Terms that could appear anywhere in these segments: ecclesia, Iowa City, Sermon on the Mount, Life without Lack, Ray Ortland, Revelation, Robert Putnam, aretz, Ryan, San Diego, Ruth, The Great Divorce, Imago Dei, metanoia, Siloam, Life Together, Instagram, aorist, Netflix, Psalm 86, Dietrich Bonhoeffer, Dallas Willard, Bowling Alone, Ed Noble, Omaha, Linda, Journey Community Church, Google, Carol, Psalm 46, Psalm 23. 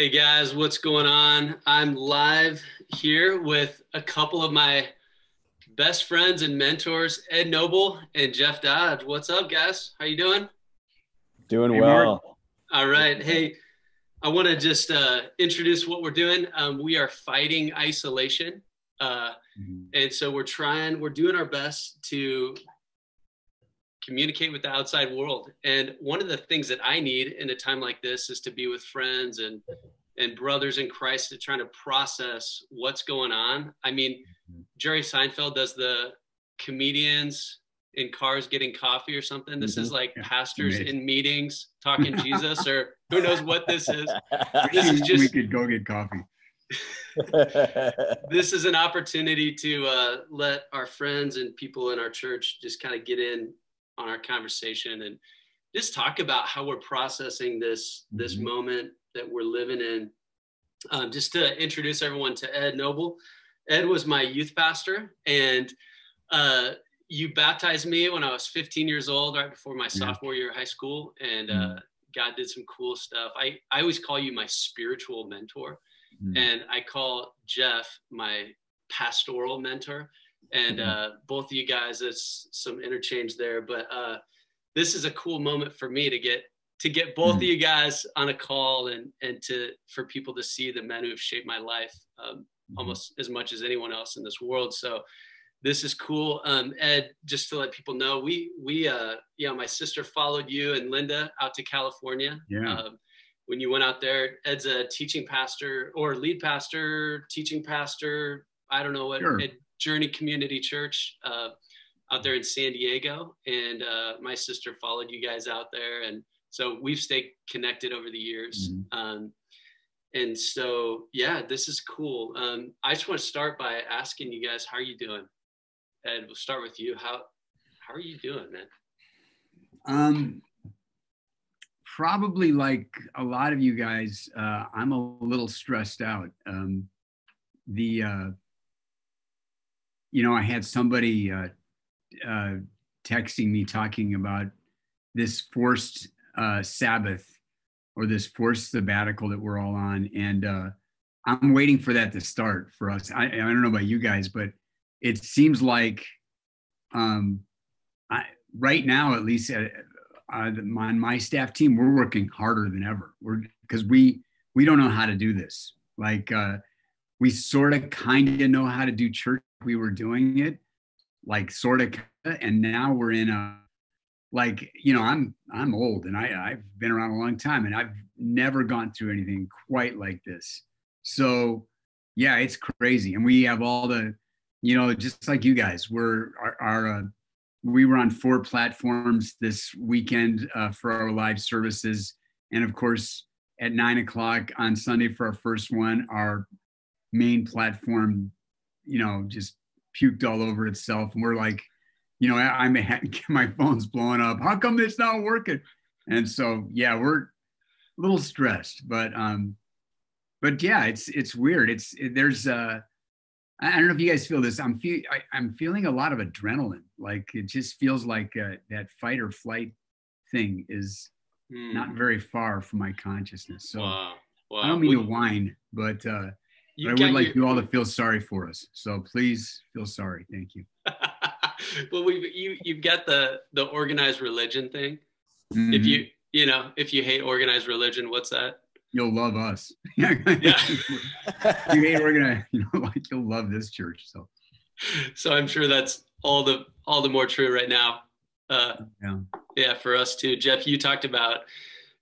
Hey guys, what's going on? I'm live here with a couple of my best friends and mentors, Ed Noble and Jeff Dodge. What's up, guys? How you doing? Doing well. Mark. All right. Hey, I want to just introduce what we're doing. We are fighting isolation, and so we're doing our best to communicate with the outside world. And one of the things that I need in a time like this is to be with friends and brothers in Christ to try to process what's going on. I mean, Jerry Seinfeld does the comedians in cars getting coffee or something. This is like pastors in meetings talking Jesus, or who knows what this is. This is just, we could go get coffee. This is an opportunity to let our friends and people in our church just kind of get in on our conversation and just talk about how we're processing this moment that we're living in. Just to introduce everyone to Ed Noble. Ed was my youth pastor, and you baptized me when I was 15 years old, right before my sophomore year of high school. And God did some cool stuff. I always call you my spiritual mentor, and I call Jeff my pastoral mentor. And both of you guys, it's some interchange there, but this is a cool moment for me to get both of you guys on a call and for people to see the men who have shaped my life almost as much as anyone else in this world. So this is cool. Ed, just to let people know, we my sister followed you and Linda out to California. Yeah. When you went out there, Ed's a teaching pastor or lead pastor, teaching pastor, I don't know what. Sure. Ed, Journey Community Church out there in San Diego, and my sister followed you guys out there, and so we've stayed connected over the years. And so, yeah, this is cool. I just want to start by asking you guys, how are you doing? Ed, we'll start with you. How are you doing, man? Probably like a lot of you guys, I'm a little stressed out. You know, I had somebody texting me talking about this forced Sabbath or this forced sabbatical that we're all on. And I'm waiting for that to start for us. I don't know about you guys, but it seems like right now, at least on my staff team, we're working harder than ever. Because we don't know how to do this. Like we sort of kind of know how to do church. We were doing it like sort of, and now we're in a, like, you know, I'm old and I've been around a long time, and I've never gone through anything quite like this. So yeah, it's crazy. And we have all the, you know, just like you guys, we were on 4 platforms this weekend for our live services. And of course at 9:00 on Sunday for our first one, our main platform, you know, just puked all over itself. And we're like, you know, my phone's blowing up. How come it's not working? And so, yeah, we're a little stressed, but yeah, it's weird. I don't know if you guys feel this. I'm feeling a lot of adrenaline. Like it just feels like that fight or flight thing is not very far from my consciousness. So wow. I don't mean to whine, but, I would like you all to feel sorry for us. So please feel sorry. Thank you. Well, you've got the organized religion thing. If you hate organized religion, what's that? You'll love us. Yeah. You hate organized, you know, like you'll love this church. So I'm sure that's all the more true right now. Yeah, for us too. Jeff, you talked about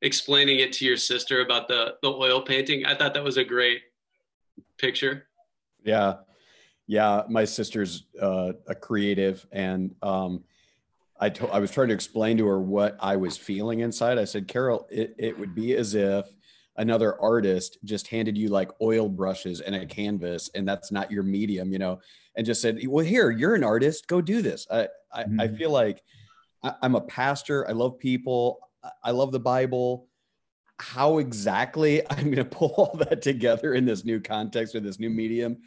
explaining it to your sister about the oil painting. I thought that was a great picture. Yeah. My sister's a creative, and I was trying to explain to her what I was feeling inside. I said, Carol, it would be as if another artist just handed you like oil brushes and a canvas, and that's not your medium, you know, and just said, well, here, you're an artist, go do this. I feel like I'm a pastor. I love people. I love the Bible. How exactly I'm going to pull all that together in this new context with this new medium.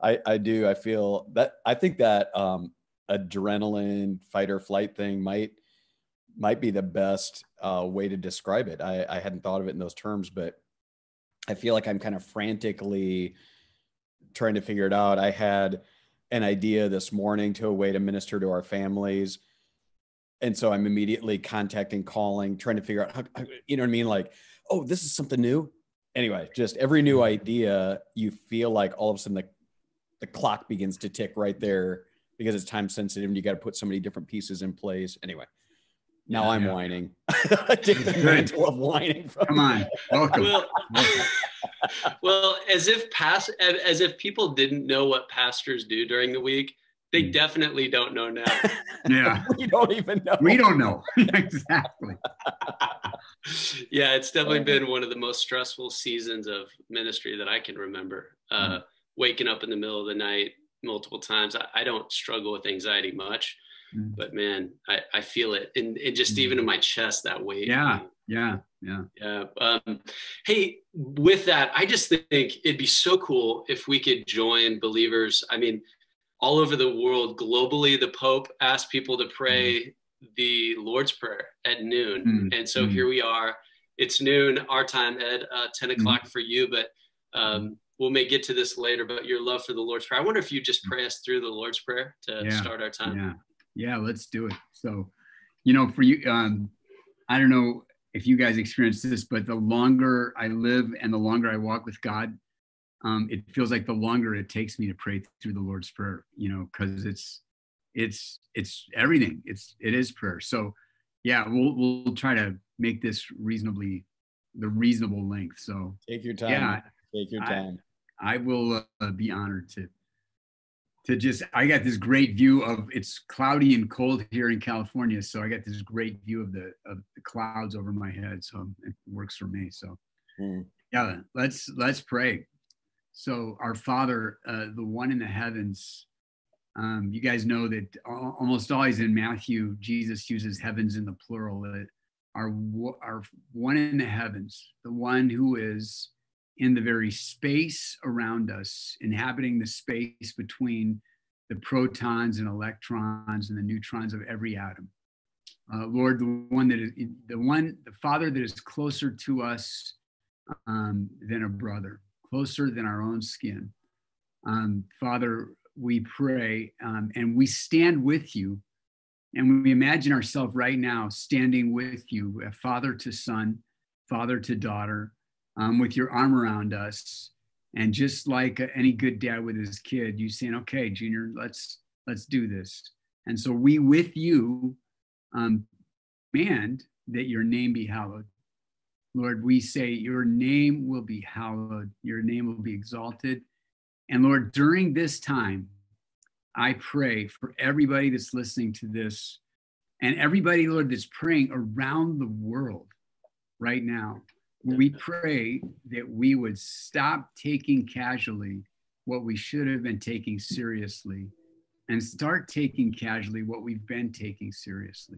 I feel that, I think that adrenaline fight or flight thing might be the best way to describe it. I hadn't thought of it in those terms, but I feel like I'm kind of frantically trying to figure it out. I had an idea this morning to a way to minister to our families. And so I'm immediately contacting, calling, trying to figure out how, you know what I mean? Like, oh, this is something new. Anyway, just every new idea, you feel like all of a sudden the clock begins to tick right there because it's time sensitive and you got to put so many different pieces in place. Anyway, now I'm whining. I take the mantle of whining from Come on, welcome. Well, as if people didn't know what pastors do during the week, they definitely don't know now. Yeah. We don't even know. We don't know. Exactly. Yeah, it's definitely been one of the most stressful seasons of ministry that I can remember. Waking up in the middle of the night multiple times. I don't struggle with anxiety much, but man, I feel it. And it just even in my chest, that weight. Yeah. Yeah. Yeah. Yeah. Hey, with that, I just think it'd be so cool if we could join believers. I mean, all over the world, globally, the Pope asked people to pray the Lord's Prayer at noon. And so here we are. It's noon, our time, Ed, 10 o'clock for you, but we may get to this later, but your love for the Lord's Prayer. I wonder if you just pray us through the Lord's Prayer to start our time. Yeah, let's do it. So, you know, for you, I don't know if you guys experience this, but the longer I live and the longer I walk with God, it feels like the longer it takes me to pray through the Lord's Prayer, you know, because it's everything. It is prayer. So yeah, we'll try to make this reasonable length. So take your time. Yeah, take your time. I will be honored to just, I got this great view of, it's cloudy and cold here in California. So I got this great view of the clouds over my head. So it works for me. So yeah, let's pray. So our Father, the one in the heavens, you guys know that almost always in Matthew, Jesus uses heavens in the plural. Our one in the heavens, the one who is in the very space around us, inhabiting the space between the protons and electrons and the neutrons of every atom. Lord, the Father that is closer to us than a brother, closer than our own skin. Father, we pray and we stand with you. And we imagine ourselves right now standing with you, father to son, father to daughter, with your arm around us. And just like any good dad with his kid, you saying, okay, Junior, let's do this. And so we with you demand that your name be hallowed. Lord, we say your name will be hallowed, your name will be exalted. And Lord, during this time, I pray for everybody that's listening to this and everybody, Lord, that's praying around the world right now. We pray that we would stop taking casually what we should have been taking seriously and start taking casually what we've been taking seriously.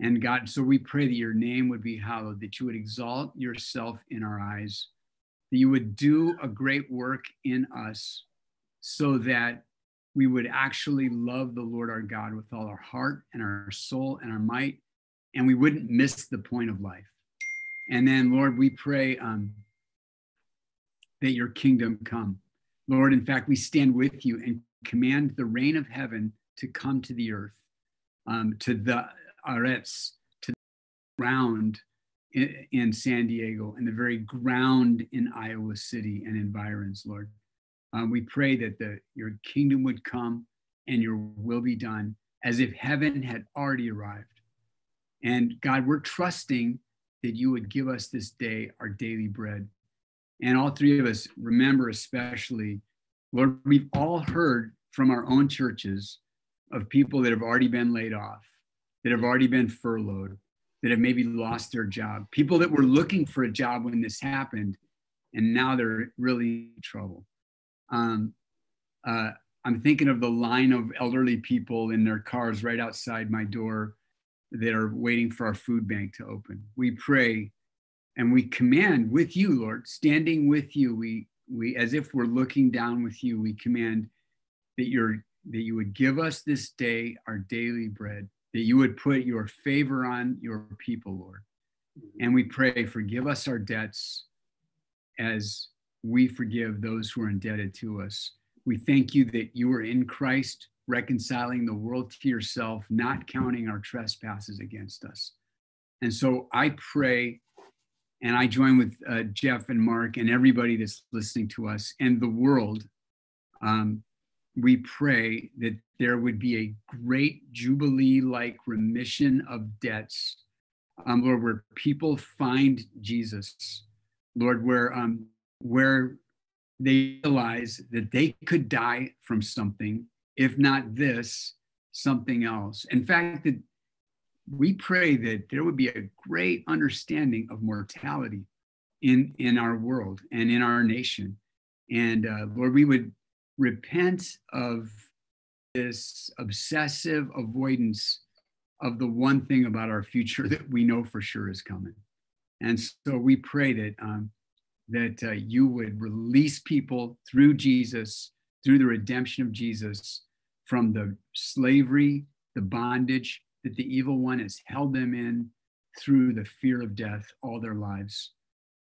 And God, so we pray that your name would be hallowed, that you would exalt yourself in our eyes, that you would do a great work in us so that we would actually love the Lord our God with all our heart and our soul and our might, and we wouldn't miss the point of life. And then, Lord, we pray that your kingdom come. Lord, in fact, we stand with you and command the reign of heaven to come to the earth, to the Aretz, to the ground in San Diego and the very ground in Iowa City and environs, Lord. We pray that your kingdom would come and your will be done as if heaven had already arrived. And God, we're trusting that you would give us this day our daily bread. And all three of us remember especially, Lord, we've all heard from our own churches of people that have already been laid off, that have already been furloughed, that have maybe lost their job, people that were looking for a job when this happened, and now they're really in trouble. I'm thinking of the line of elderly people in their cars right outside my door that are waiting for our food bank to open. We pray and we command with you, Lord, standing with you, we as if we're looking down with you, we command that you would give us this day our daily bread, that you would put your favor on your people, Lord. And we pray, forgive us our debts as we forgive those who are indebted to us. We thank you that you are in Christ, reconciling the world to yourself, not counting our trespasses against us. And so I pray, and I join with Jeff and Mark and everybody that's listening to us and the world. We pray that there would be a great Jubilee-like remission of debts, Lord, where people find Jesus, Lord, where they realize that they could die from something, if not this, something else. In fact, that we pray that there would be a great understanding of mortality in our world and in our nation. And Lord, we would repent of this obsessive avoidance of the one thing about our future that we know for sure is coming. And so we pray that, that you would release people through Jesus, through the redemption of Jesus, from the slavery, the bondage that the evil one has held them in through the fear of death all their lives.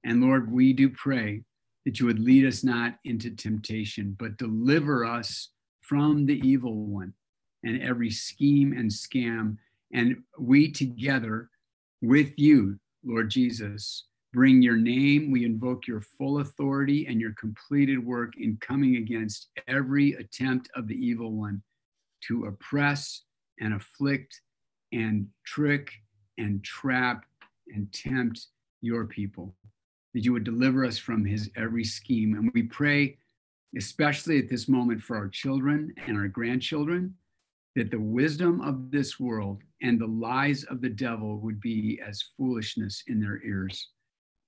And Lord, we do pray that you would lead us not into temptation, but deliver us from the evil one and every scheme and scam. And we together with you, Lord Jesus, bring your name. We invoke your full authority and your completed work in coming against every attempt of the evil one to oppress and afflict and trick and trap and tempt your people, that you would deliver us from his every scheme. And we pray, especially at this moment, for our children and our grandchildren, that the wisdom of this world and the lies of the devil would be as foolishness in their ears.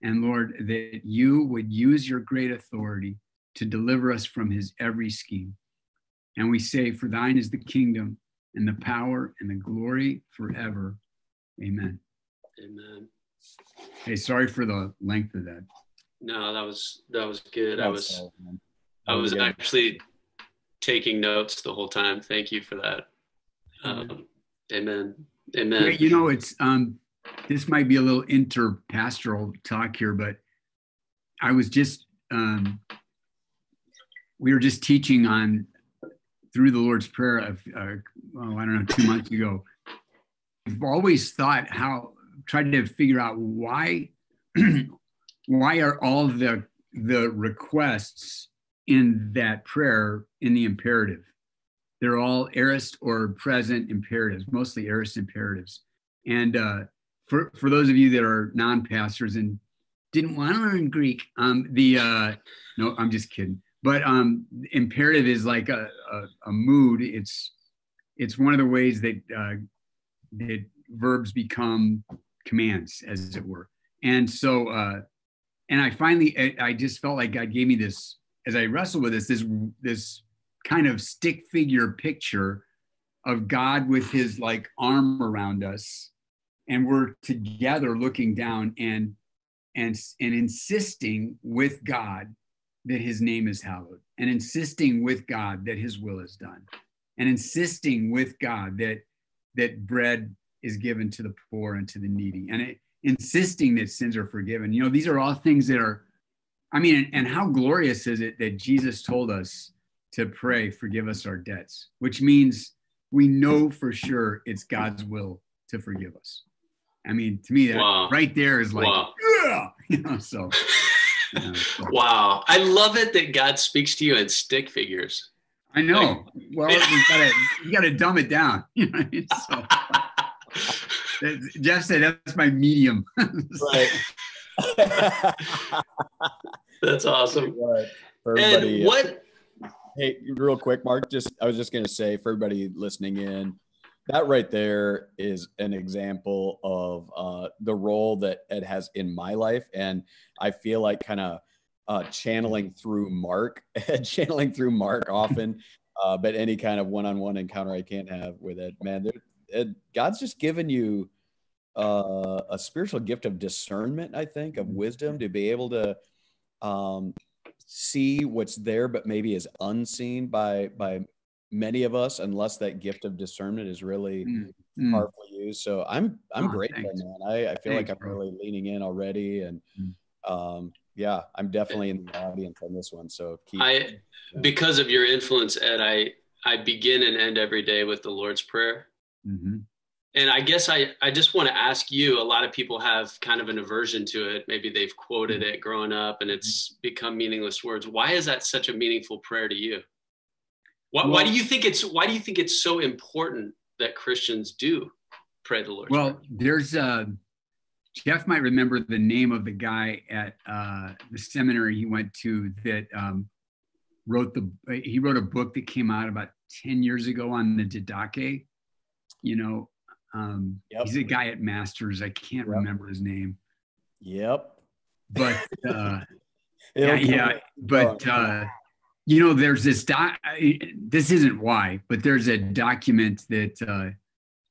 And Lord, that you would use your great authority to deliver us from his every scheme. And we say, for thine is the kingdom and the power and the glory forever. Amen. Amen. Hey, sorry for the length of that. No, that was good. I was actually taking notes the whole time. Thank you for that. Amen. Amen. Yeah, you know, it's this might be a little interpastoral talk here, but I was just we were just teaching on through the Lord's Prayer of I don't know, 2 months ago. I've always thought tried to figure out why are all the requests in that prayer in the imperative? They're all aorist or present imperatives, mostly aorist imperatives. And for those of you that are non-pastors and didn't want to learn Greek, no, I'm just kidding. But imperative is like a mood. It's one of the ways that that verbs become commands, as it were. And so, and I finally, I just felt like God gave me this, as I wrestled with this kind of stick figure picture of God with his like arm around us. And we're together looking down and insisting with God that his name is hallowed, and insisting with God that his will is done, and insisting with God that bread is given to the poor and to the needy, and insisting that sins are forgiven. You know, these are all things that are, I mean, and how glorious is it that Jesus told us to pray, forgive us our debts, which means we know for sure it's God's will to forgive us. I mean, to me, that right there is like, yeah! You know, so. You know, so. Wow. I love it that God speaks to you in stick figures. I know. Well, you gotta dumb it down. You know what I mean? So. Jeff said that's my medium. Right. That's awesome. And what? Hey, real quick, Mark. I was just gonna say for everybody listening in, that right there is an example of the role that Ed has in my life, and I feel like kind of channeling through Mark often, but any kind of one-on-one encounter I can't have with Ed, man. God's just given you a spiritual gift of discernment, I think, of wisdom to be able to see what's there, but maybe is unseen by many of us, unless that gift of discernment is really powerful used. So I'm grateful, man. I feel like I'm really leaning in already, and yeah, I'm definitely in the audience on this one. So keep, because of your influence, Ed, I begin and end every day with the Lord's Prayer. Mm-hmm. And I guess I just want to ask you, a lot of people have kind of an aversion to it. Maybe they've quoted it growing up and it's become meaningless words. Why is that such a meaningful prayer to you? Why do you think it's, why do you think it's so important that Christians do pray the Lord's Prayer? Well, there's Jeff might remember the name of the guy at the seminary he went to that wrote a book that came out about 10 years ago on the Didache, you know. Yep. He's a guy at Masters. I can't remember his name. Yep. But, But, you know, there's this, this isn't why, but there's a document that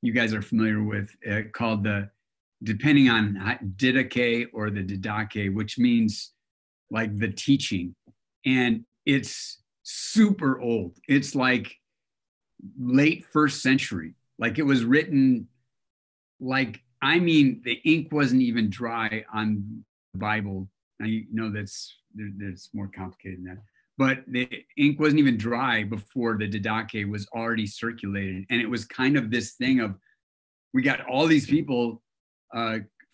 you guys are familiar with called the, depending on Didache or the Didache, which means like the teaching. And it's super old. It's like late first century. Like it was written, like, I mean, the ink wasn't even dry on the Bible. Now, you know, that's more complicated than that. But the ink wasn't even dry before the Didache was already circulated. And it was kind of this thing of, we got all these people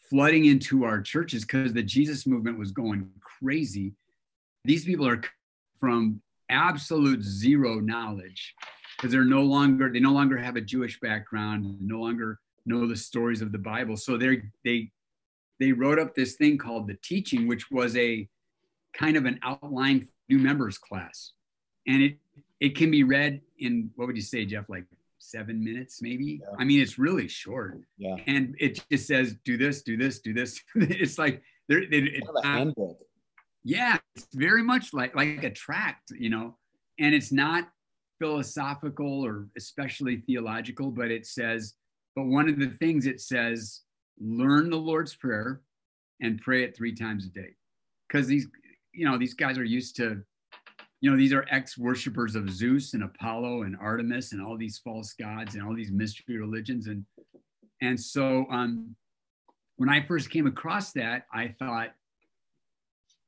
flooding into our churches because the Jesus movement was going crazy. These people are from absolute zero knowledge, because they no longer have a Jewish background, and no longer know the stories of the Bible. So they wrote up this thing called the teaching, which was a kind of an outline for new members class. And it can be read in, what would you say, Jeff, like 7 minutes maybe? Yeah. I mean, it's really short. Yeah. And it just says, do this, do this, do this. It's like, it's very much like a tract, you know, and it's not philosophical or especially theological, but it says, but one of the things it says, learn the Lord's Prayer and pray it 3 times a day. Because these guys are used to, these are ex-worshipers of Zeus and Apollo and Artemis and all these false gods and all these mystery religions. And so when I first came across that, I thought,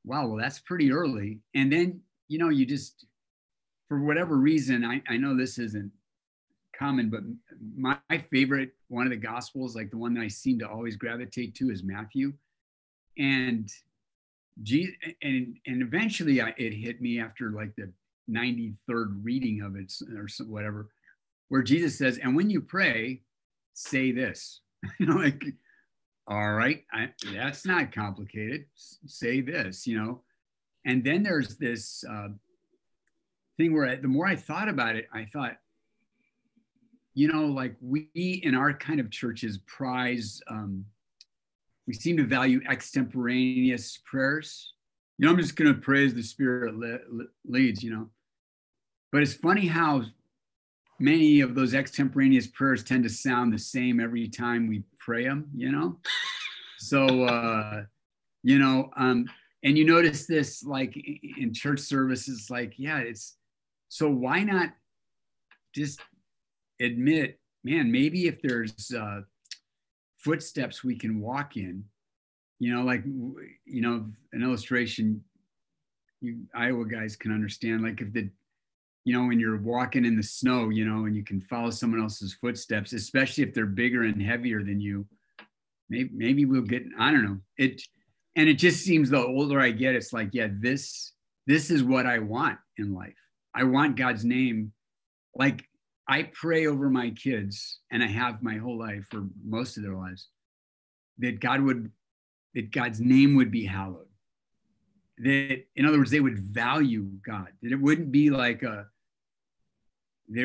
wow, well, that's pretty early. And then, you just, for whatever reason, I know this isn't common, but my favorite one of the Gospels, like the one that I seem to always gravitate to, is Matthew. And Jesus, and eventually it hit me after like the 93rd reading of it or whatever, where Jesus says, "And when you pray, say this." Like, all right, that's not complicated. Say this, And then there's this thing where the more I thought about it, I thought, like we in our kind of churches prize, we seem to value extemporaneous prayers. I'm just going to pray as the Spirit leads, But it's funny how many of those extemporaneous prayers tend to sound the same every time we pray them, So, and you notice this, like in church services, like, so why not just admit, man, maybe if there's footsteps we can walk in, an illustration you Iowa guys can understand, like if when you're walking in the snow, and you can follow someone else's footsteps, especially if they're bigger and heavier than you, maybe we'll get, I don't know. And it just seems the older I get, it's like, this is what I want in life. I want God's name. Like I pray over my kids, and I have my whole life or most of their lives, that God's name would be hallowed. That, in other words, they would value God. That it wouldn't be there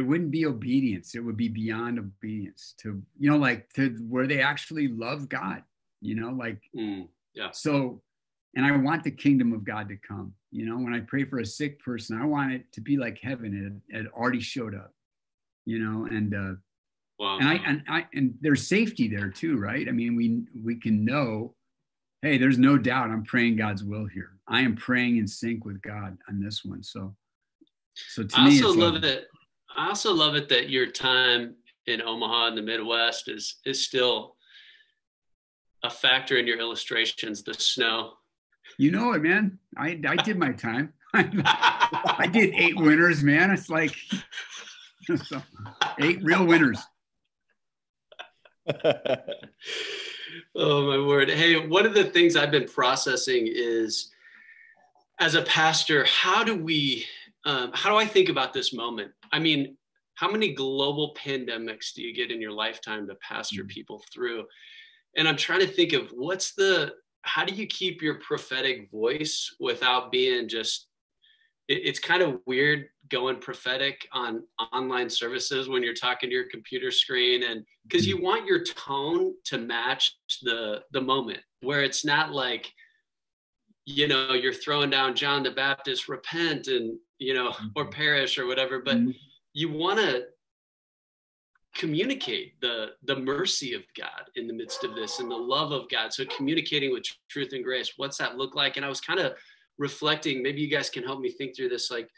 wouldn't be obedience. It would be beyond obedience to, to where they actually love God, Yeah. So, and I want the kingdom of God to come. When I pray for a sick person, I want it to be like heaven. It already showed up, Wow. And there's safety there too, right? I mean, we can know, hey, there's no doubt I'm praying God's will here. I am praying in sync with God on this one. So to me, I also love it. I also love it that your time in Omaha in the Midwest is still a factor in your illustrations, the snow. You know it, man. I did my time. I did 8 winners, man. It's like 8 real winners. Oh, my word. Hey, one of the things I've been processing is, as a pastor, how do I think about this moment? I mean, how many global pandemics do you get in your lifetime to pastor people through? And I'm trying to think of how do you keep your prophetic voice without being just, it's kind of weird going prophetic on online services when you're talking to your computer screen, and because you want your tone to match the moment, where it's not like, you know, you're throwing down John the Baptist, repent and, you know, or perish or whatever, but you want to communicate the mercy of God in the midst of this and the love of God. So communicating with truth and grace, what's that look like? And I was kind of reflecting, maybe you guys can help me think through this, like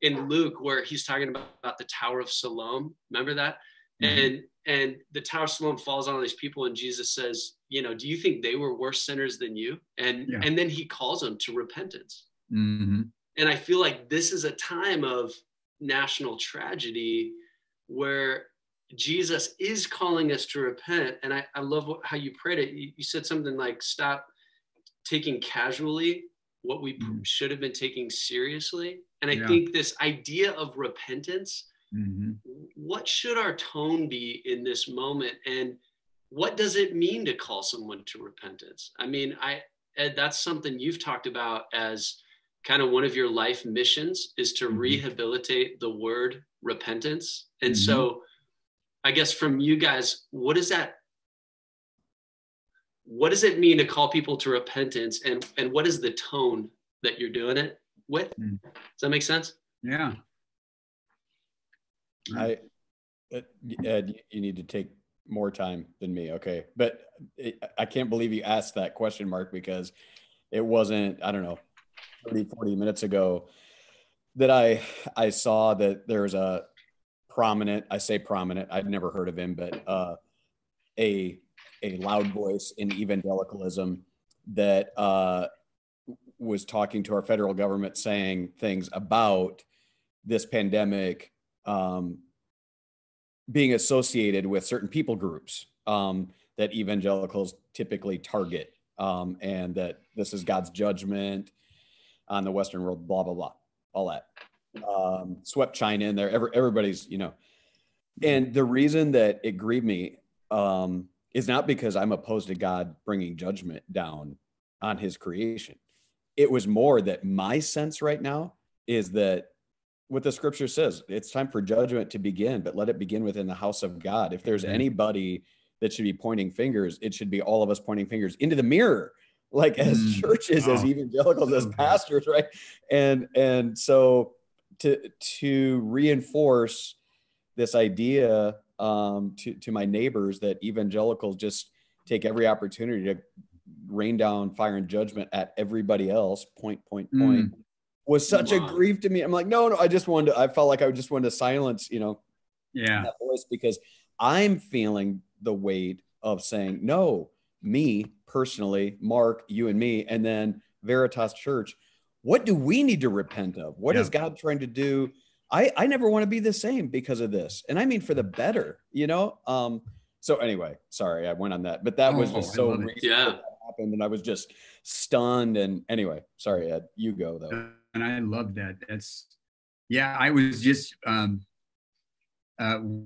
in Luke, where he's talking about the Tower of Siloam, remember that? And the Tower of Siloam falls on all these people, and Jesus says, you know, do you think they were worse sinners than you? And then he calls them to repentance. Mm-hmm. And I feel like this is a time of national tragedy where Jesus is calling us to repent. And I love how you prayed it. You said something like, stop taking casually what we should have been taking seriously. And I think this idea of repentance, what should our tone be in this moment? And what does it mean to call someone to repentance? I mean, Ed, that's something you've talked about as kind of one of your life missions, is to rehabilitate the word repentance. And so I guess from you guys, what does it mean to call people to repentance, and what is the tone that you're doing it with? Does that make sense? Yeah. Ed, you need to take more time than me. Okay. But I can't believe you asked that question, Mark, because it wasn't, I don't know, 30, 40 minutes ago that I saw that there's a prominent, I say prominent, I'd never heard of him, but a loud voice in evangelicalism that was talking to our federal government, saying things about this pandemic being associated with certain people groups that evangelicals typically target, and that this is God's judgment on the Western world, blah, blah, blah, all that. Swept China in there, everybody's, you know. And the reason that it grieved me is not because I'm opposed to God bringing judgment down on his creation. It was more that my sense right now is that what the scripture says, it's time for judgment to begin, but let it begin within the house of God. If there's anybody that should be pointing fingers, it should be all of us pointing fingers into the mirror, like as churches, as evangelicals, as pastors, right? And so to reinforce this idea to my neighbors that evangelicals just take every opportunity to rain down fire and judgment at everybody else, point, was such a grief to me. I'm like, no, I felt like I just wanted to silence, you know, that voice, because I'm feeling the weight of saying, no, me personally, Mark, you and me, and then Veritas Church, what do we need to repent of? What is God trying to do? I never want to be the same because of this. And I mean, for the better, you know? So anyway, sorry, I went on that, but that was just so recent that happened, and I was just stunned. And anyway, sorry, Ed, you go though. And I love that. I was just,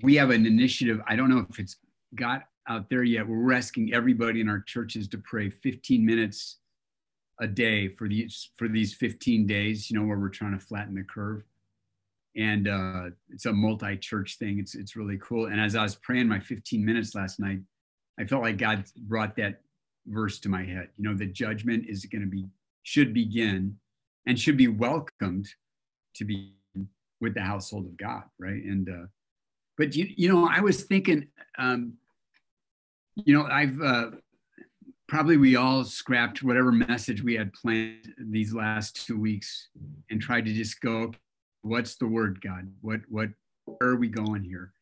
we have an initiative. I don't know if it's got out there yet. We're asking everybody in our churches to pray 15 minutes a day for these 15 days, you know, where we're trying to flatten the curve. And it's a multi-church thing. It's really cool. And as I was praying my 15 minutes last night, I felt like God brought that verse to my head. You know, the judgment is going to should begin and should be welcomed to be with the household of God, right? And but you know, I was thinking, you know, I've probably we all scrapped whatever message we had planned these last 2 weeks and tried to just go, what's the word, God? What where are we going here?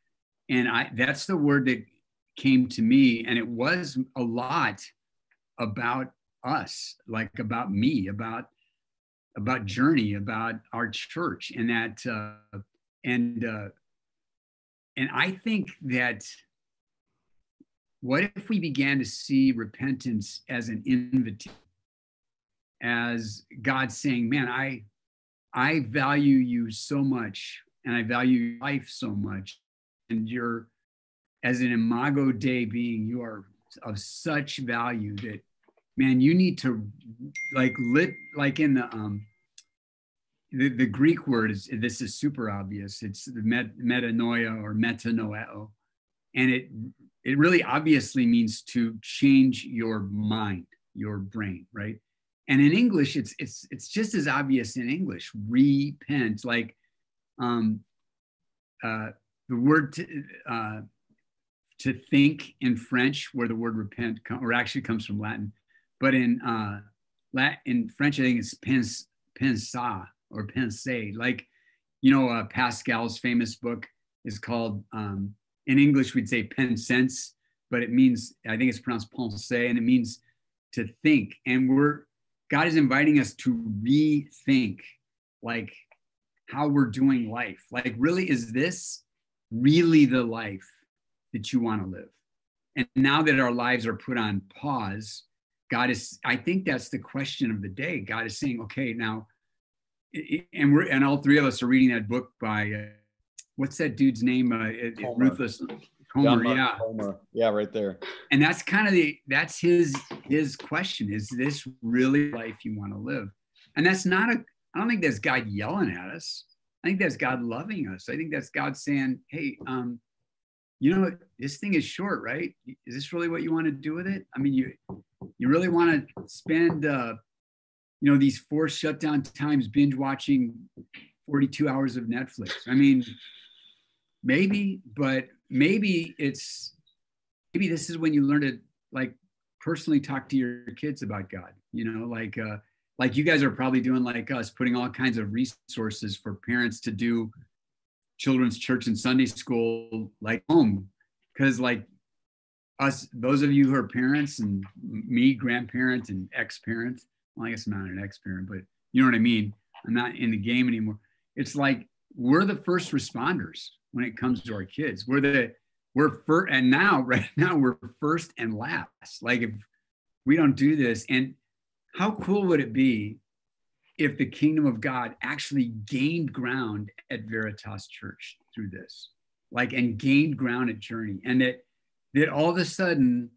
And that's the word that came to me. And it was a lot about us, like about me, about Journey, about our church, and that, and I think that what if we began to see repentance as an invitation, as God saying, man, I value you so much, and I value life so much, and you're, as an Imago Dei being, you are of such value that, man, you need to, like in the Greek word is, this is super obvious. It's the metanoia or metanoeo. And it really obviously means to change your mind, your brain, right? And in English, it's just as obvious in English, repent, like the word to think in French, where the word repent or actually comes from Latin, but in French, I think it's pensa or penser. Like, you know, Pascal's famous book is called, in English, we'd say pensens, but it means, I think it's pronounced penser, and it means to think. And God is inviting us to rethink, like, how we're doing life. Like, really, is this really the life that you want to live? And now that our lives are put on pause, God is, I think that's the question of the day. God is saying, okay, now, and all three of us are reading that book by, what's that dude's name? Homer. Ruthless. Homer, yeah. Homer. Yeah, right there. And that's kind of that's his question. Is this really life you want to live? And that's not I don't think that's God yelling at us. I think that's God loving us. I think that's God saying, hey, you know, this thing is short, right? Is this really what you want to do with it? I mean, you really want to spend, you know, these four shutdown times binge watching 42 hours of Netflix. I mean, maybe, but maybe this is when you learn to, like, personally talk to your kids about God, you know, like you guys are probably doing like us, putting all kinds of resources for parents to do children's church and Sunday school, like home. Cause like us, those of you who are parents, and me, grandparent and ex-parent, well, I guess I'm not an ex-parent, but you know what I mean? I'm not in the game anymore. It's like, we're the first responders when it comes to our kids. We're first, and now, right now, we're first and last. Like, if we don't do this, and how cool would it be if the kingdom of God actually gained ground at Veritas Church through this, like, and gained ground at Journey, and that all of a sudden,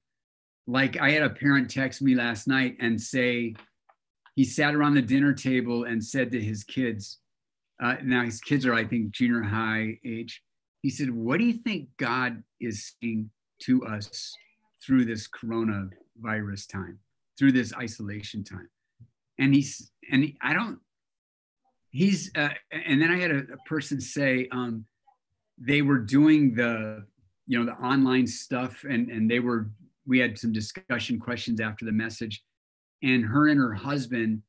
like, I had a parent text me last night and say, he sat around the dinner table and said to his kids, now his kids are, I think, junior high age. He said, what do you think God is saying to us through this coronavirus time, through this isolation time? And and then I had a person say, they were doing the online stuff, and we had some discussion questions after the message, and her and her husband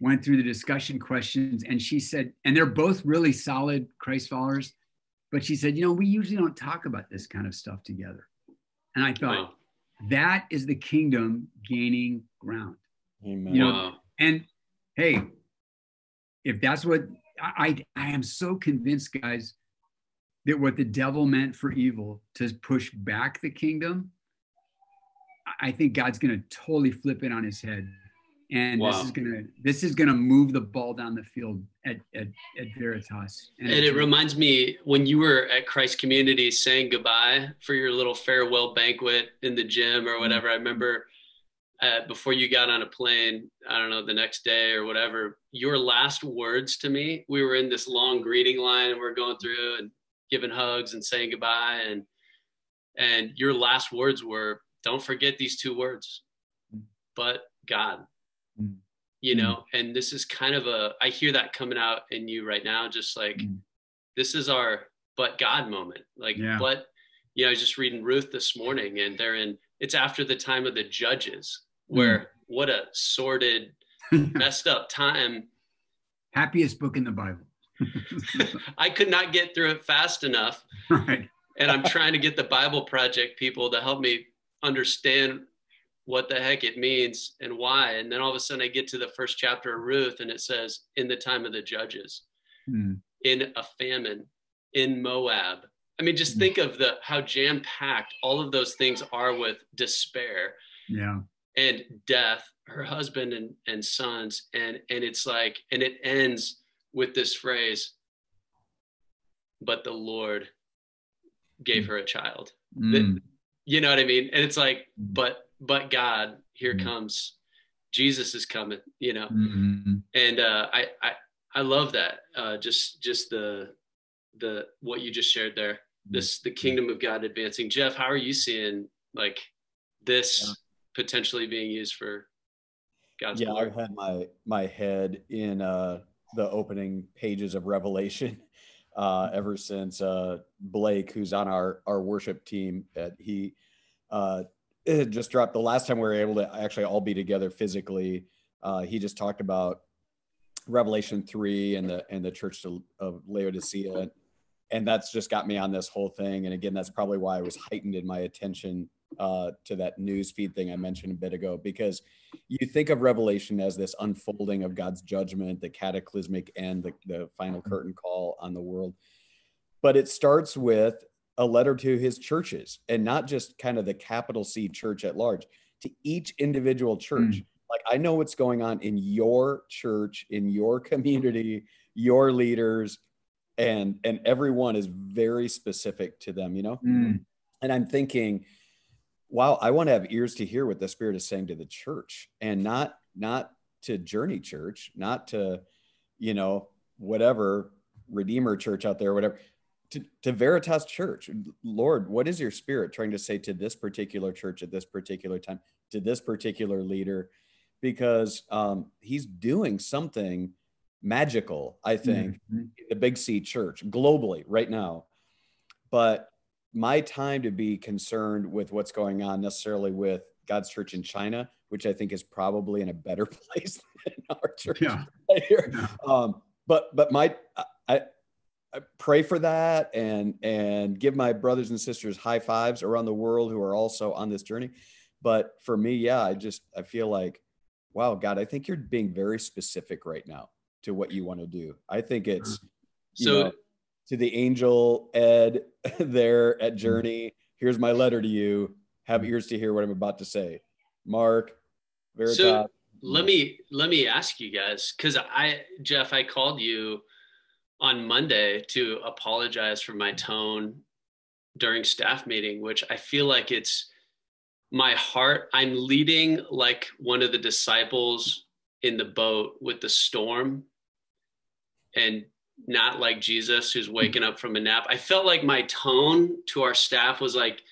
went through the discussion questions, and she said, and they're both really solid Christ followers, but she said, you know, we usually don't talk about this kind of stuff together. And I thought, wow, that is the kingdom gaining ground. Amen. You know, wow. And hey, if that's what I am so convinced, guys, that what the devil meant for evil to push back the kingdom, I think God's going to totally flip it on his head. And wow, this is gonna move the ball down the field at Veritas. And it reminds me when you were at Christ Community saying goodbye for your little farewell banquet in the gym or whatever. I remember before you got on a plane, I don't know, the next day or whatever, your last words to me, we were in this long greeting line and we're going through and giving hugs and saying goodbye. And your last words were, don't forget these two words, but God. You know, and this is kind of I hear that coming out in you right now, just like, this is our but God moment. Like, yeah. But, you know, I was just reading Ruth this morning, and it's after the time of the judges, where what a sordid, messed up time. Happiest book in the Bible. I could not get through it fast enough. Right. And I'm trying to get the Bible Project people to help me understand what the heck it means and why. And then all of a sudden I get to the first chapter of Ruth, and it says, in the time of the judges, in a famine, in Moab. I mean, just think of how jam-packed all of those things are with despair and death, her husband and sons. And it's like, and it ends with this phrase, but the Lord gave her a child. That, you know what I mean? And it's like, but God, here comes, Jesus is coming, you know? And I love that. Just the, what you just shared there, this, the kingdom of God advancing. Jeff, how are you seeing like this potentially being used for God's glory? I had my head in the opening pages of Revelation ever since Blake, who's on our worship team, he just dropped the last time we were able to actually all be together physically. He just talked about Revelation 3 and the church of Laodicea. And that's just got me on this whole thing. And again, that's probably why I was heightened in my attention to that newsfeed thing I mentioned a bit ago, because you think of Revelation as this unfolding of God's judgment, the cataclysmic end, the final curtain call on the world. But it starts with a letter to his churches, and not just kind of the capital C church at large, to each individual church. Like, I know what's going on in your church, in your community, your leaders, and everyone is very specific to them, you know? And I'm thinking, wow, I want to have ears to hear what the Spirit is saying to the church, and not to Journey Church, not to, you know, whatever, Redeemer Church out there, whatever, to Veritas Church. Lord, what is your Spirit trying to say to this particular church at this particular time, to this particular leader? Because he's doing something magical, I think, in the Big C church globally right now. But my time to be concerned with what's going on necessarily with God's church in China, which I think is probably in a better place than our church right here. But I pray for that and give my brothers and sisters high fives around the world who are also on this journey. But for me, I feel like, wow, God, I think you're being very specific right now to what you want to do. I think it's to the angel Ed there at Journey, here's my letter to you. Have ears to hear what I'm about to say. Mark, Veritas. So let me ask you guys, because Jeff, I called you on Monday to apologize for my tone during staff meeting, which I feel like it's my heart. I'm leading like one of the disciples in the boat with the storm, and not like Jesus who's waking up from a nap. I felt like my tone to our staff was like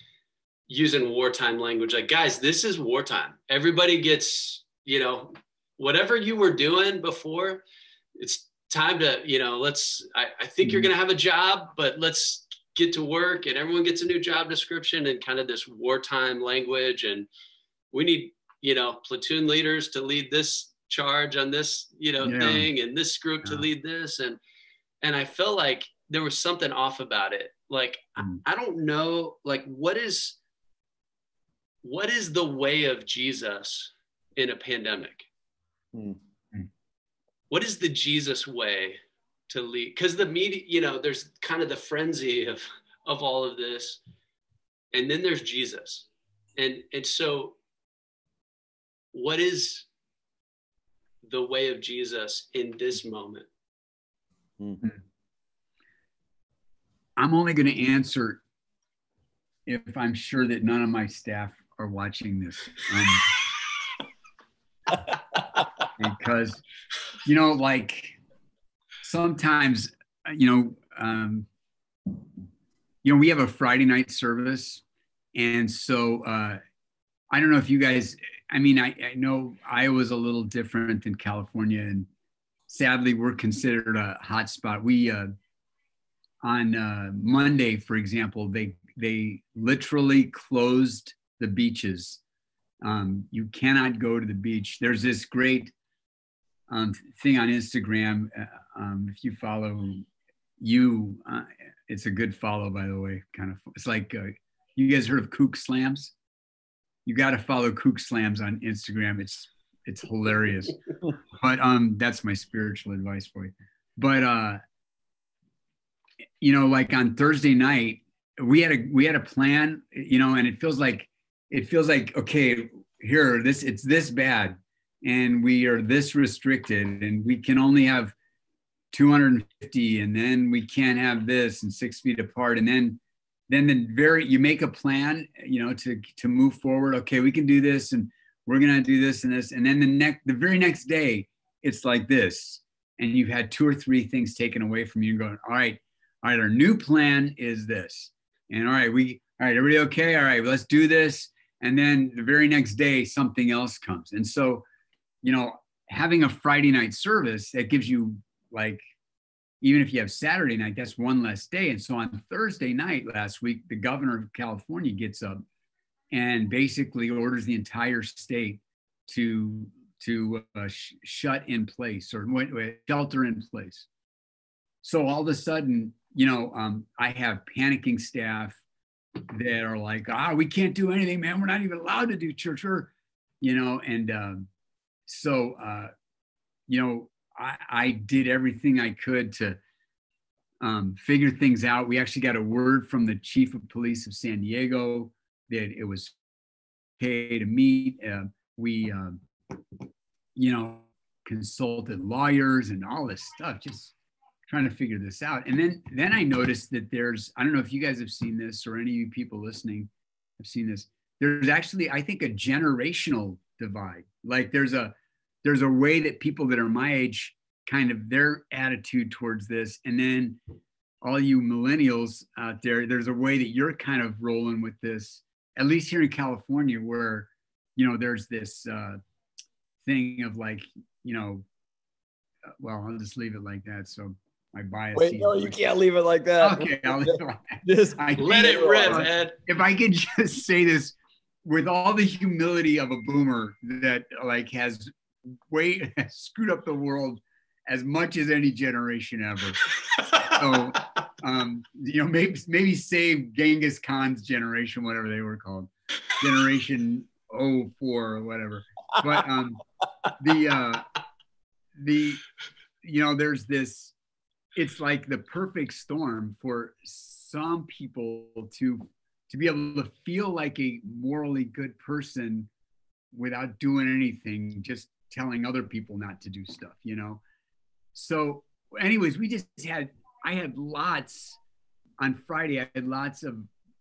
using wartime language. Like, guys, this is wartime. Everybody gets, you know, whatever you were doing before, it's time to, you know, I think you're going to have a job, but let's get to work, and everyone gets a new job description and kind of this wartime language. And we need, you know, platoon leaders to lead this charge on this, you know, thing, and this group to lead this. And I felt like there was something off about it. Like, I don't know, like, what is the way of Jesus in a pandemic? What is the Jesus way to lead? Because the media, you know, there's kind of the frenzy of all of this, and then there's Jesus, and so what is the way of Jesus in this moment? I'm only going to answer if I'm sure that none of my staff are watching this, because, you know, like, sometimes, you know, we have a Friday night service. And so I don't know if you guys, I mean, I know Iowa's a little different than California, and sadly we're considered a hot spot. We, on Monday, for example, they literally closed the beaches. You cannot go to the beach. There's this great thing on Instagram, if you follow you, it's a good follow, by the way, kind of, it's like, you guys heard of Kook Slams? you got to follow Kook Slams on Instagram. It's hilarious. But that's my spiritual advice for you. But you know, like on Thursday night, we had a plan, you know, and it feels like okay, here, it's this bad, and we are this restricted, and we can only have 250, and then we can't have this, and 6 feet apart, and then you make a plan, you know, to move forward. Okay, we can do this, and we're gonna do this and this, and then the very next day, it's like this, and you've had 2 or 3 things taken away from you, and going, all right, our new plan is this, and all right, everybody okay? All right, let's do this. And then the very next day, something else comes. And so, you know, having a Friday night service, that gives you, like, even if you have Saturday night, that's one less day. And so on Thursday night last week, the governor of California gets up and basically orders the entire state to shut in place, or shelter in place. So all of a sudden, you know, I have panicking staff that are like, we can't do anything, man. We're not even allowed to do church, or, you know, and so, you know, I did everything I could to figure things out. We actually got a word from the chief of police of San Diego that it was okay to meet. You know, consulted lawyers and all this stuff, just trying to figure this out. And then I noticed that there's, I don't know if you guys have seen this, or any of you people listening have seen this. There's actually, I think, a generational divide. Like there's a way that people that are my age, kind of their attitude towards this. And then all you millennials out there, there's a way that you're kind of rolling with this, at least here in California, where, you know, there's this thing of, like, you know, well, I'll just leave it like that. So my bias. Wait, no, you can't leave it like that. Okay, I'll leave it like that. Just let it rip, Ed. If I could just say this with all the humility of a boomer that, like, has screwed up the world as much as any generation ever. So, you know, maybe save Genghis Khan's generation, whatever they were called, generation 04 or whatever. But you know, there's this, it's like the perfect storm for some people to be able to feel like a morally good person without doing anything, just telling other people not to do stuff, you know? So anyways, I had lots on Friday. I had lots of,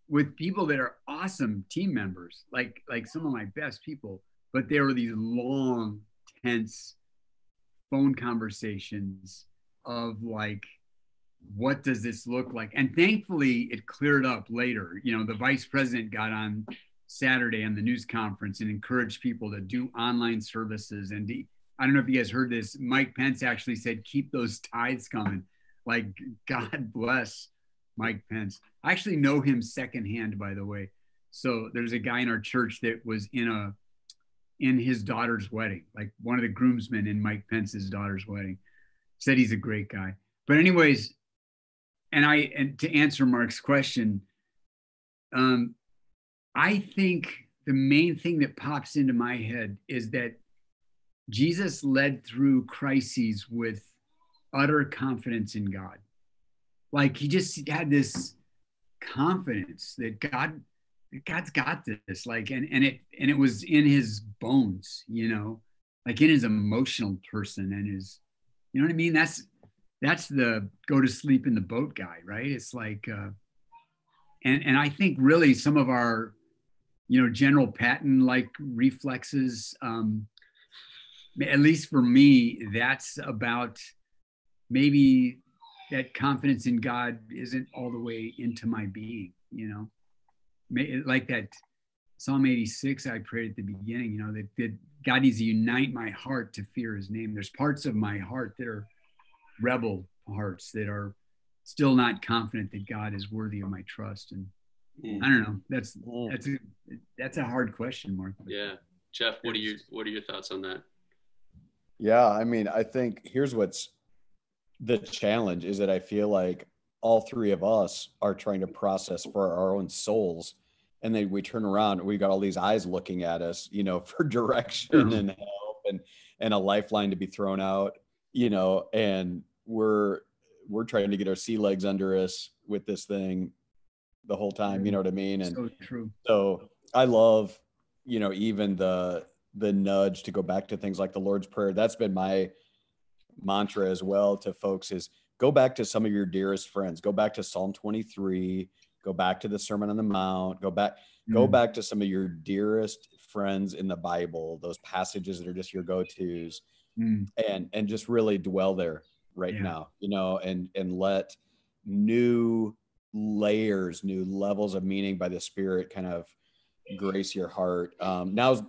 with people that are awesome team members, like some of my best people, but there were these long, tense phone conversations of, like, what does this look like? And thankfully it cleared up later. You know, the vice president got on Saturday on the news conference and encouraged people to do online services. And I don't know if you guys heard this, Mike Pence actually said, keep those tithes coming. Like, God bless Mike Pence. I actually know him secondhand, by the way. So there's a guy in our church that was in his daughter's wedding, like one of the groomsmen in Mike Pence's daughter's wedding. Said he's a great guy. But anyways, and to answer Mark's question, I think the main thing that pops into my head is that Jesus led through crises with utter confidence in God. Like, he just had this confidence that God's got this, like, and it was in his bones, you know, like in his emotional person and his, you know what I mean? That's the go to sleep in the boat guy, right? It's like, and I think really some of our, you know, General Patton-like reflexes, at least for me, that's about maybe that confidence in God isn't all the way into my being, you know? Like that Psalm 86 I prayed at the beginning, you know, that God needs to unite my heart to fear his name. There's parts of my heart that are rebel hearts that are still not confident that God is worthy of my trust. And I don't know, that's a hard question, Mark. Yeah. Jeff, what are your thoughts on that? Yeah. I mean, I think here's what's the challenge is that I feel like all three of us are trying to process for our own souls And then we turn around and we've got all these eyes looking at us, you know, for direction and help and a lifeline to be thrown out, you know, and we're trying to get our sea legs under us with this thing the whole time, you know what I mean? And so true. So I love, you know, even the nudge to go back to things like the Lord's Prayer. That's been my mantra as well to folks is go back to some of your dearest friends, go back to Psalm 23, go back to the Sermon on the Mount, go back to some of your dearest friends in the Bible, those passages that are just your go-tos and just really dwell there right now, you know, and let new layers, new levels of meaning by the Spirit kind of grace your heart. Now's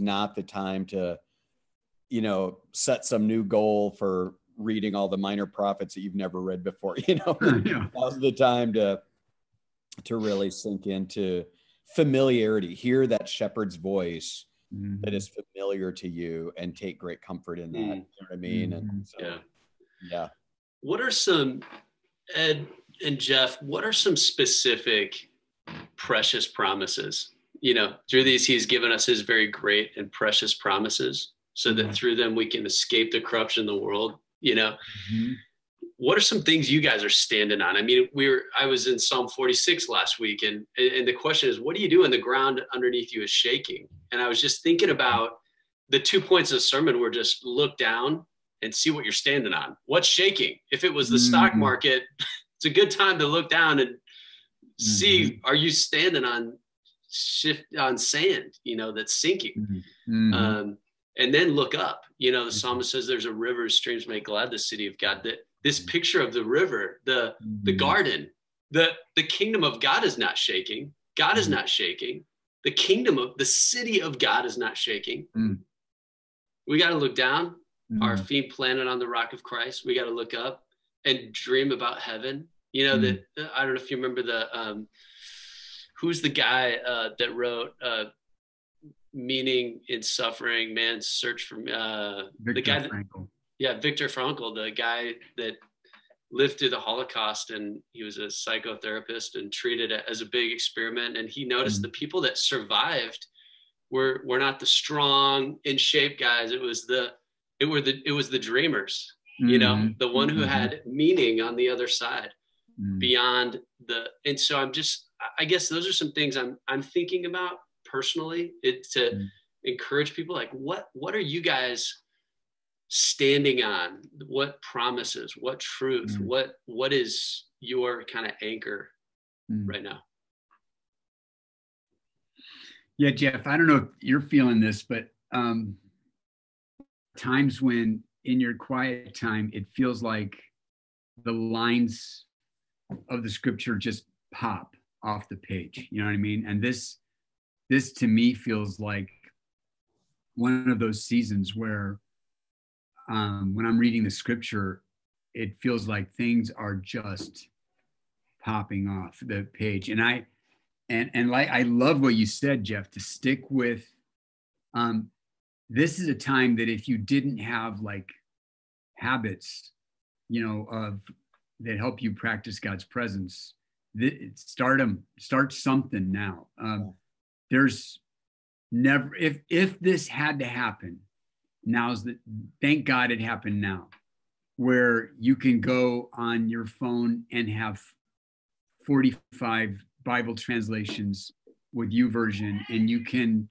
not the time to, you know, set some new goal for reading all the minor prophets that you've never read before, you know. Now's the time to really sink into familiarity, hear that shepherd's voice that is familiar to you and take great comfort in that. You know what I mean? And so, yeah. What are some, Ed and Jeff, what are some specific precious promises? You know, through these, he's given us his very great and precious promises so that through them we can escape the corruption of the world, you know? What are some things you guys are standing on? I mean, I was in Psalm 46 last week and the question is, what do you do when the ground underneath you is shaking? And I was just thinking about the 2 points of the sermon were just look down and see what you're standing on. What's shaking? If it was the stock market, it's a good time to look down and see, are you standing on sand, you know, that's sinking? And then look up, you know, the psalmist says there's a river, streams make glad the city of God. That this picture of the river, the garden, the kingdom of God is not shaking. God is not shaking. The kingdom of the city of God is not shaking. We got to look down, our feet planted on the rock of Christ. We got to look up and dream about heaven. You know, that I don't know if you remember who's the guy that wrote Meaning in Suffering, Man's Search for the guy that, Frankl. Yeah, Viktor Frankl, the guy that lived through the Holocaust, and he was a psychotherapist and treated it as a big experiment. And he noticed the people that survived were not the strong, in shape guys. It was the dreamers, you know, the one who had meaning on the other side, beyond the. And so I guess those are some things I'm thinking about personally. It to encourage people, like, what are you guys standing on? What promises, what truth, what is your kind of anchor right now? Yeah, Jeff, I don't know if you're feeling this, but times when in your quiet time, it feels like the lines of the scripture just pop off the page. You know what I mean? And this to me feels like one of those seasons where when I'm reading the scripture, it feels like things are just popping off the page. And I love what you said, Jeff, to stick with, this is a time that if you didn't have like habits, you know, that help you practice God's presence, start something now. There's never, if this had to happen, thank God it happened now, where you can go on your phone and have 45 Bible translations with YouVersion, and you can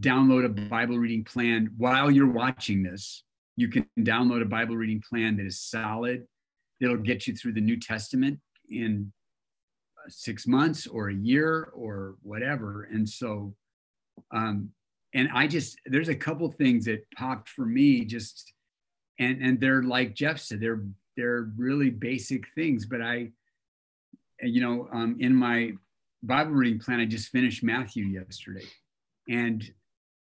download a Bible reading plan while you're watching this. You can download a Bible reading plan that is solid. It'll get you through the New Testament in 6 months or a year or whatever. And so, and there's a couple things that popped for me just, and they're like Jeff said, they're really basic things, but in my Bible reading plan, I just finished Matthew yesterday, and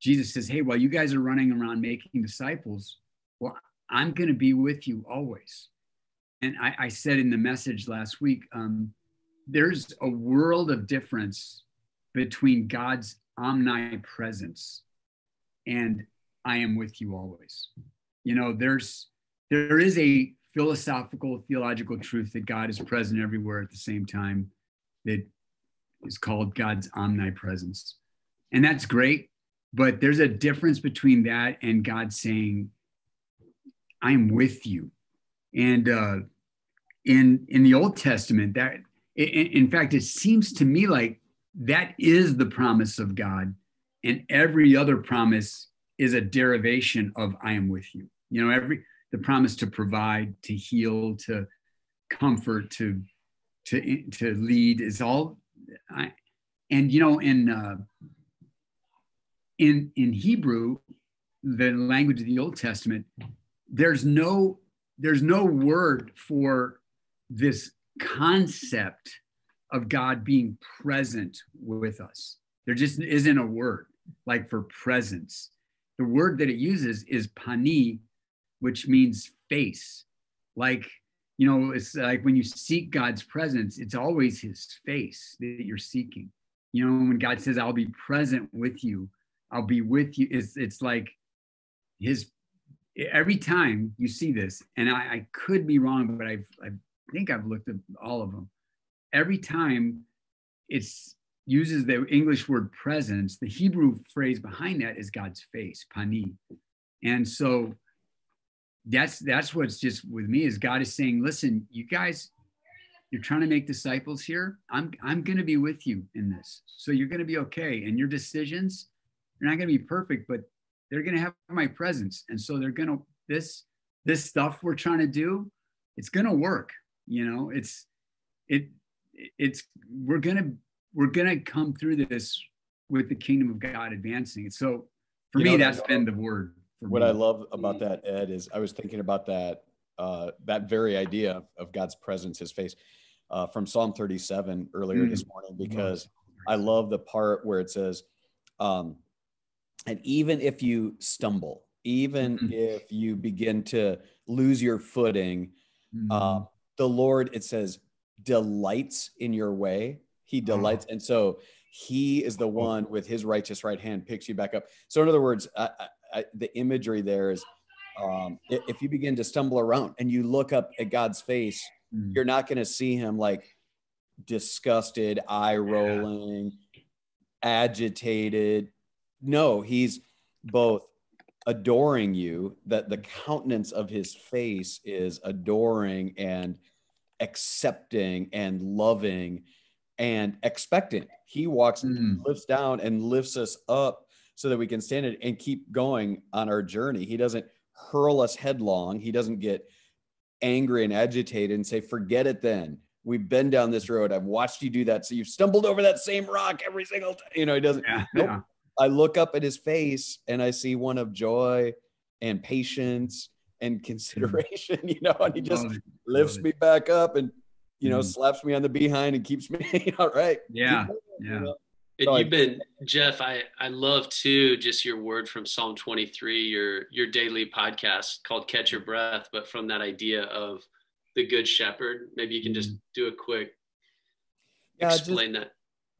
Jesus says, hey, while you guys are running around making disciples, well, I'm going to be with you always. And I said in the message last week, there's a world of difference between God's omnipresence and I am with you always. You know, there is a philosophical, theological truth that God is present everywhere at the same time, that is called God's omnipresence. And that's great, but there's a difference between that and God saying, I'm with you. And in the Old Testament, that in fact, it seems to me like that is the promise of God. And every other promise is a derivation of I am with you. You know, the promise to provide, to heal, to comfort, to lead is all. And you know, in Hebrew, the language of the Old Testament, there's no word for this concept of God being present with us. There just isn't a word like for presence. The word that it uses is pani, which means face. Like, you know, it's like when you seek God's presence, it's always his face that you're seeking. You know, when God says, I'll be present with you, I'll be with you. It's like his, every time you see this, and I could be wrong, but I think I've looked at all of them. Every time it uses the English word presence, the Hebrew phrase behind that is God's face, pani. And so that's what's just with me is God is saying, listen, you guys, you're trying to make disciples here. I'm going to be with you in this. So you're going to be okay. And your decisions, they're not going to be perfect, but they're going to have my presence. And so they're going to, this stuff we're trying to do, it's going to work. You know, we're going to come through this with the kingdom of God advancing. So for me, that's been the word. What I love about that, Ed, is I was thinking about that very idea of God's presence, his face, from Psalm 37 earlier this morning, because I love the part where it says, and even if you stumble, even if you begin to lose your footing, the Lord, it says, delights in your way. He delights. And so he is the one with his righteous right hand picks you back up. So in other words, the imagery there is if you begin to stumble around and you look up at God's face, you're not going to see him like disgusted, eye rolling, agitated. No, he's both adoring you, that the countenance of his face is adoring and accepting and loving and expectant. He walks, lifts down and lifts us up so that we can stand it and keep going on our journey. He doesn't hurl us headlong. He doesn't get angry and agitated and say, forget it then. We've been down this road. I've watched you do that. So you've stumbled over that same rock every single time. You know, he doesn't. Yeah, nope. Yeah. I look up at his face and I see one of joy and patience and consideration, you know, and he just lifts me back up and, you know, slaps me on the behind and keeps me, all right. Yeah. Yeah. You know? And you've been, Jeff, I love too, just your word from Psalm 23, your daily podcast called Catch Your Breath, but from that idea of the good shepherd, maybe you can just do a quick, explain that.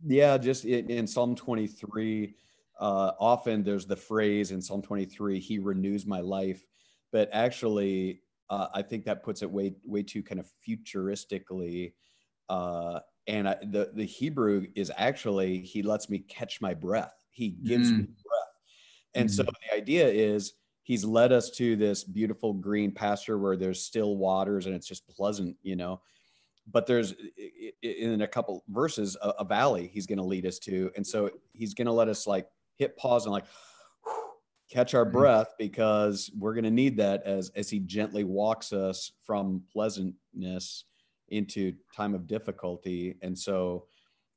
Yeah, just in Psalm 23, often there's the phrase in Psalm 23, he renews my life, but actually I think that puts it way too kind of futuristically, and the Hebrew is actually, he lets me catch my breath. He gives me breath. And so the idea is he's led us to this beautiful green pasture where there's still waters and it's just pleasant, you know, but there's in a couple verses, a valley he's going to lead us to. And so he's going to let us like hit pause and like catch our breath, because we're going to need that as he gently walks us from pleasantness into time of difficulty. And so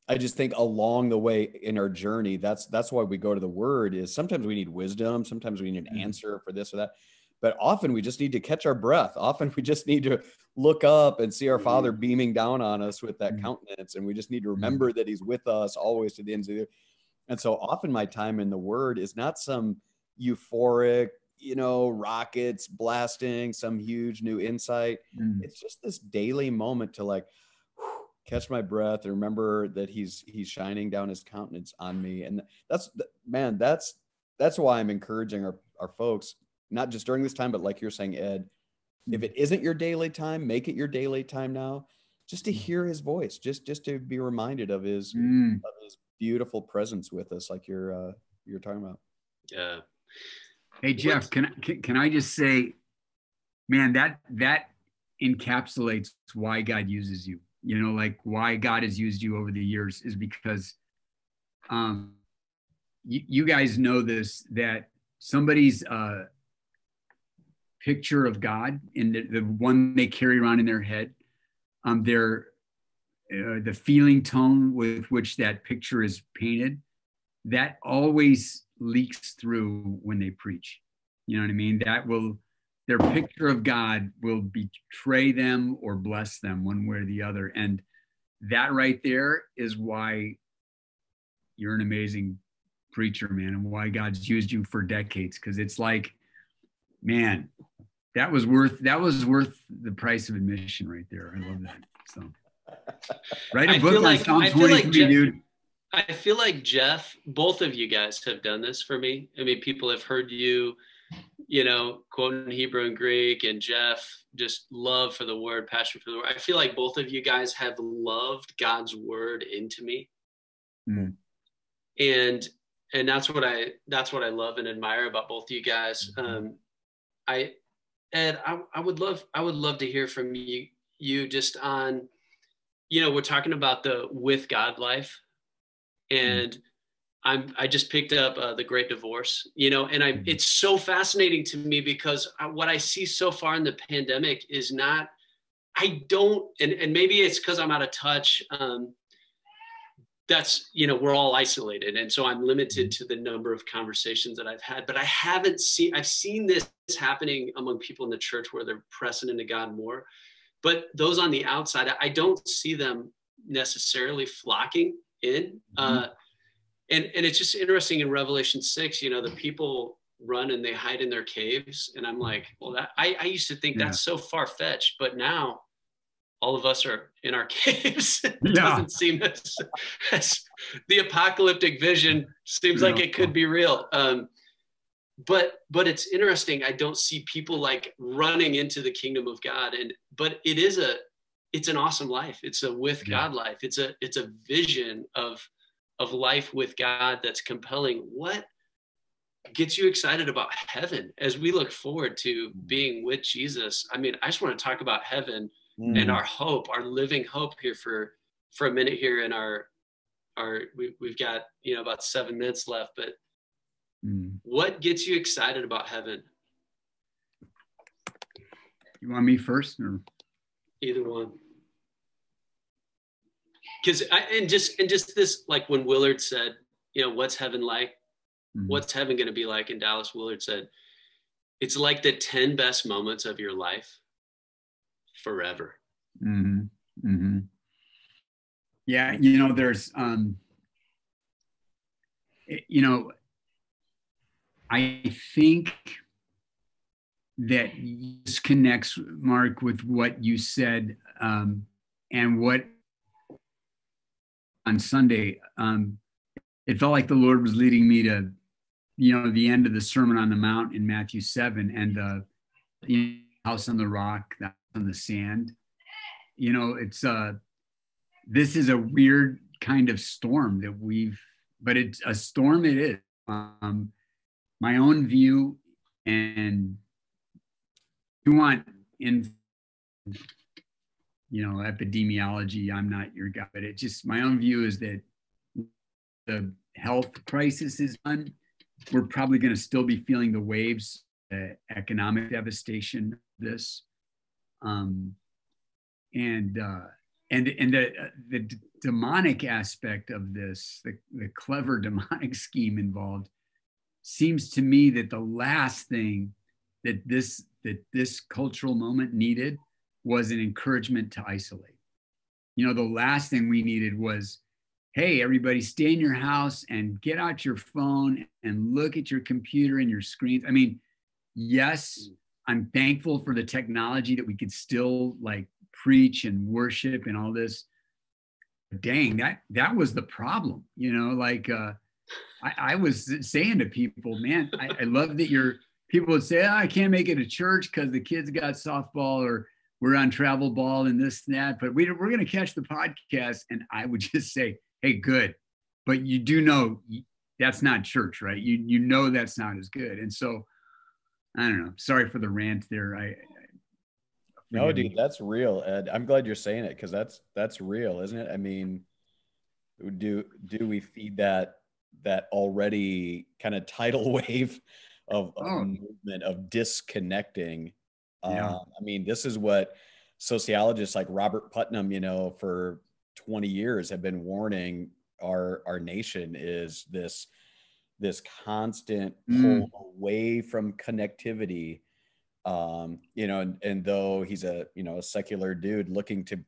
I just think along the way in our journey, that's why we go to the word, is sometimes we need wisdom. Sometimes we need an answer for this or that, but often we just need to catch our breath. Often we just need to look up and see our Father beaming down on us with that countenance. And we just need to remember that he's with us always to the ends of the earth. And so often my time in the word is not some euphoric, you know, rockets blasting, some huge new insight. It's just this daily moment to like catch my breath and remember that he's shining down his countenance on me. And that's why I'm encouraging our folks, not just during this time, but like you're saying, Ed, if it isn't your daily time, make it your daily time now. just to hear his voice, just to be reminded of his beautiful presence with us, like you're talking about. Yeah. Hey, Jeff, can I just say, man, that encapsulates why God uses you. You know, like why God has used you over the years is because you guys know this, that somebody's picture of God and the one they carry around in their head, the feeling tone with which that picture is painted, that always leaks through when they preach. You know what I mean? Their picture of God will betray them or bless them one way or the other. And that right there is why you're an amazing preacher, man, and why God's used you for decades. Because it's like, man, that was worth the price of admission right there. I love that. So write a book on Psalm 23, dude. I feel like, Jeff, both of you guys have done this for me. I mean, people have heard you, you know, quoting Hebrew and Greek, and Jeff, just love for the word, passion for the word. I feel like both of you guys have loved God's word into me. Mm. And that's what I love and admire about both of you guys. Ed, I would love to hear from you just on, you know, we're talking about the with God life. And I just picked up The Great Divorce, you know, and it's so fascinating to me because what I see so far in the pandemic is not, I don't, and maybe it's because I'm out of touch. That's, you know, we're all isolated. And so I'm limited to the number of conversations that I've had, but I've seen this happening among people in the church where they're pressing into God more, but those on the outside, I don't see them necessarily flocking in. And it's just interesting in Revelation 6, you know, the people run and they hide in their caves. And I'm like, well, I used to think that's so far-fetched, but now all of us are in our caves. Doesn't seem as the apocalyptic vision seems like it could be real. But it's interesting. I don't see people like running into the kingdom of God. But it is it's an awesome life. It's a with God life. It's a vision of life with God that's compelling. What gets you excited about heaven as we look forward to being with Jesus? I mean, I just want to talk about heaven and our hope, our living hope here for a minute here in our we've got, you know, about 7 minutes left, but what gets you excited about heaven? You want me first or either one? Because just this, like when Willard said, you know, what's heaven like? Mm-hmm. What's heaven going to be like? And Dallas Willard said, it's like the 10 best moments of your life forever. Mm-hmm. Mm-hmm. Yeah. You know, there's, you know, I think that this connects, Mark, with what you said and what, on Sunday, it felt like the Lord was leading me to, you know, the end of the Sermon on the Mount in Matthew 7 and the house on the rock, the house on the sand. You know, it's this is a weird kind of storm that but it's a storm it is. My own view, and you want in, you know, epidemiology, I'm not your guy, but it just, my own view is that the health crisis is done. We're probably going to still be feeling the waves, the economic devastation of this. And the demonic aspect of this, the clever demonic scheme involved, seems to me that the last thing that this cultural moment needed was an encouragement to isolate. You know, the last thing we needed was, hey, everybody stay in your house and get out your phone and look at your computer and your screens. I mean, yes, I'm thankful for the technology that we could still like preach and worship and all this. Dang, that was the problem. You know, like I was saying to people, man, I love that people would say, I can't make it to church because the kids got softball or we're on travel ball and this and that, but we're going to catch the podcast. And I would just say, hey, good. But you do know that's not church, right? You know that's not as good. And so, I don't know. Sorry for the rant there. No, dude, that's real, Ed. I'm glad you're saying it because that's real, isn't it? I mean, do we feed that already kind of tidal wave of movement of disconnecting? Yeah. I mean, this is what sociologists like Robert Putnam, for 20 years have been warning our nation is this constant pull away from connectivity. And though he's a secular dude looking to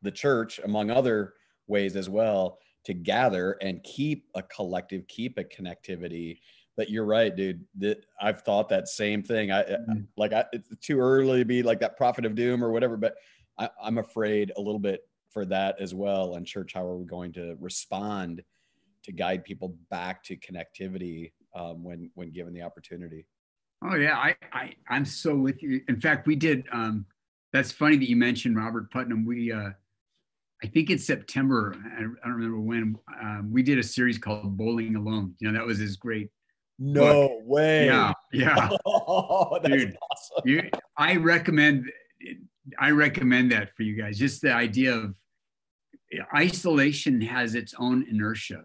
the church, among other ways as well, to gather and keep a connectivity. But you're right, dude. I've thought that same thing. It's too early to be like that prophet of doom or whatever, but I'm afraid a little bit for that as well. And church, how are we going to respond to guide people back to connectivity when given the opportunity? Oh yeah, I'm so with you. In fact, we did. That's funny that you mentioned Robert Putnam. We I think in September, I don't remember when, we did a series called Bowling Alone. That was his great. No book. Way. Yeah. Oh, that's awesome. I recommend that for you guys. Just the idea of isolation has its own inertia,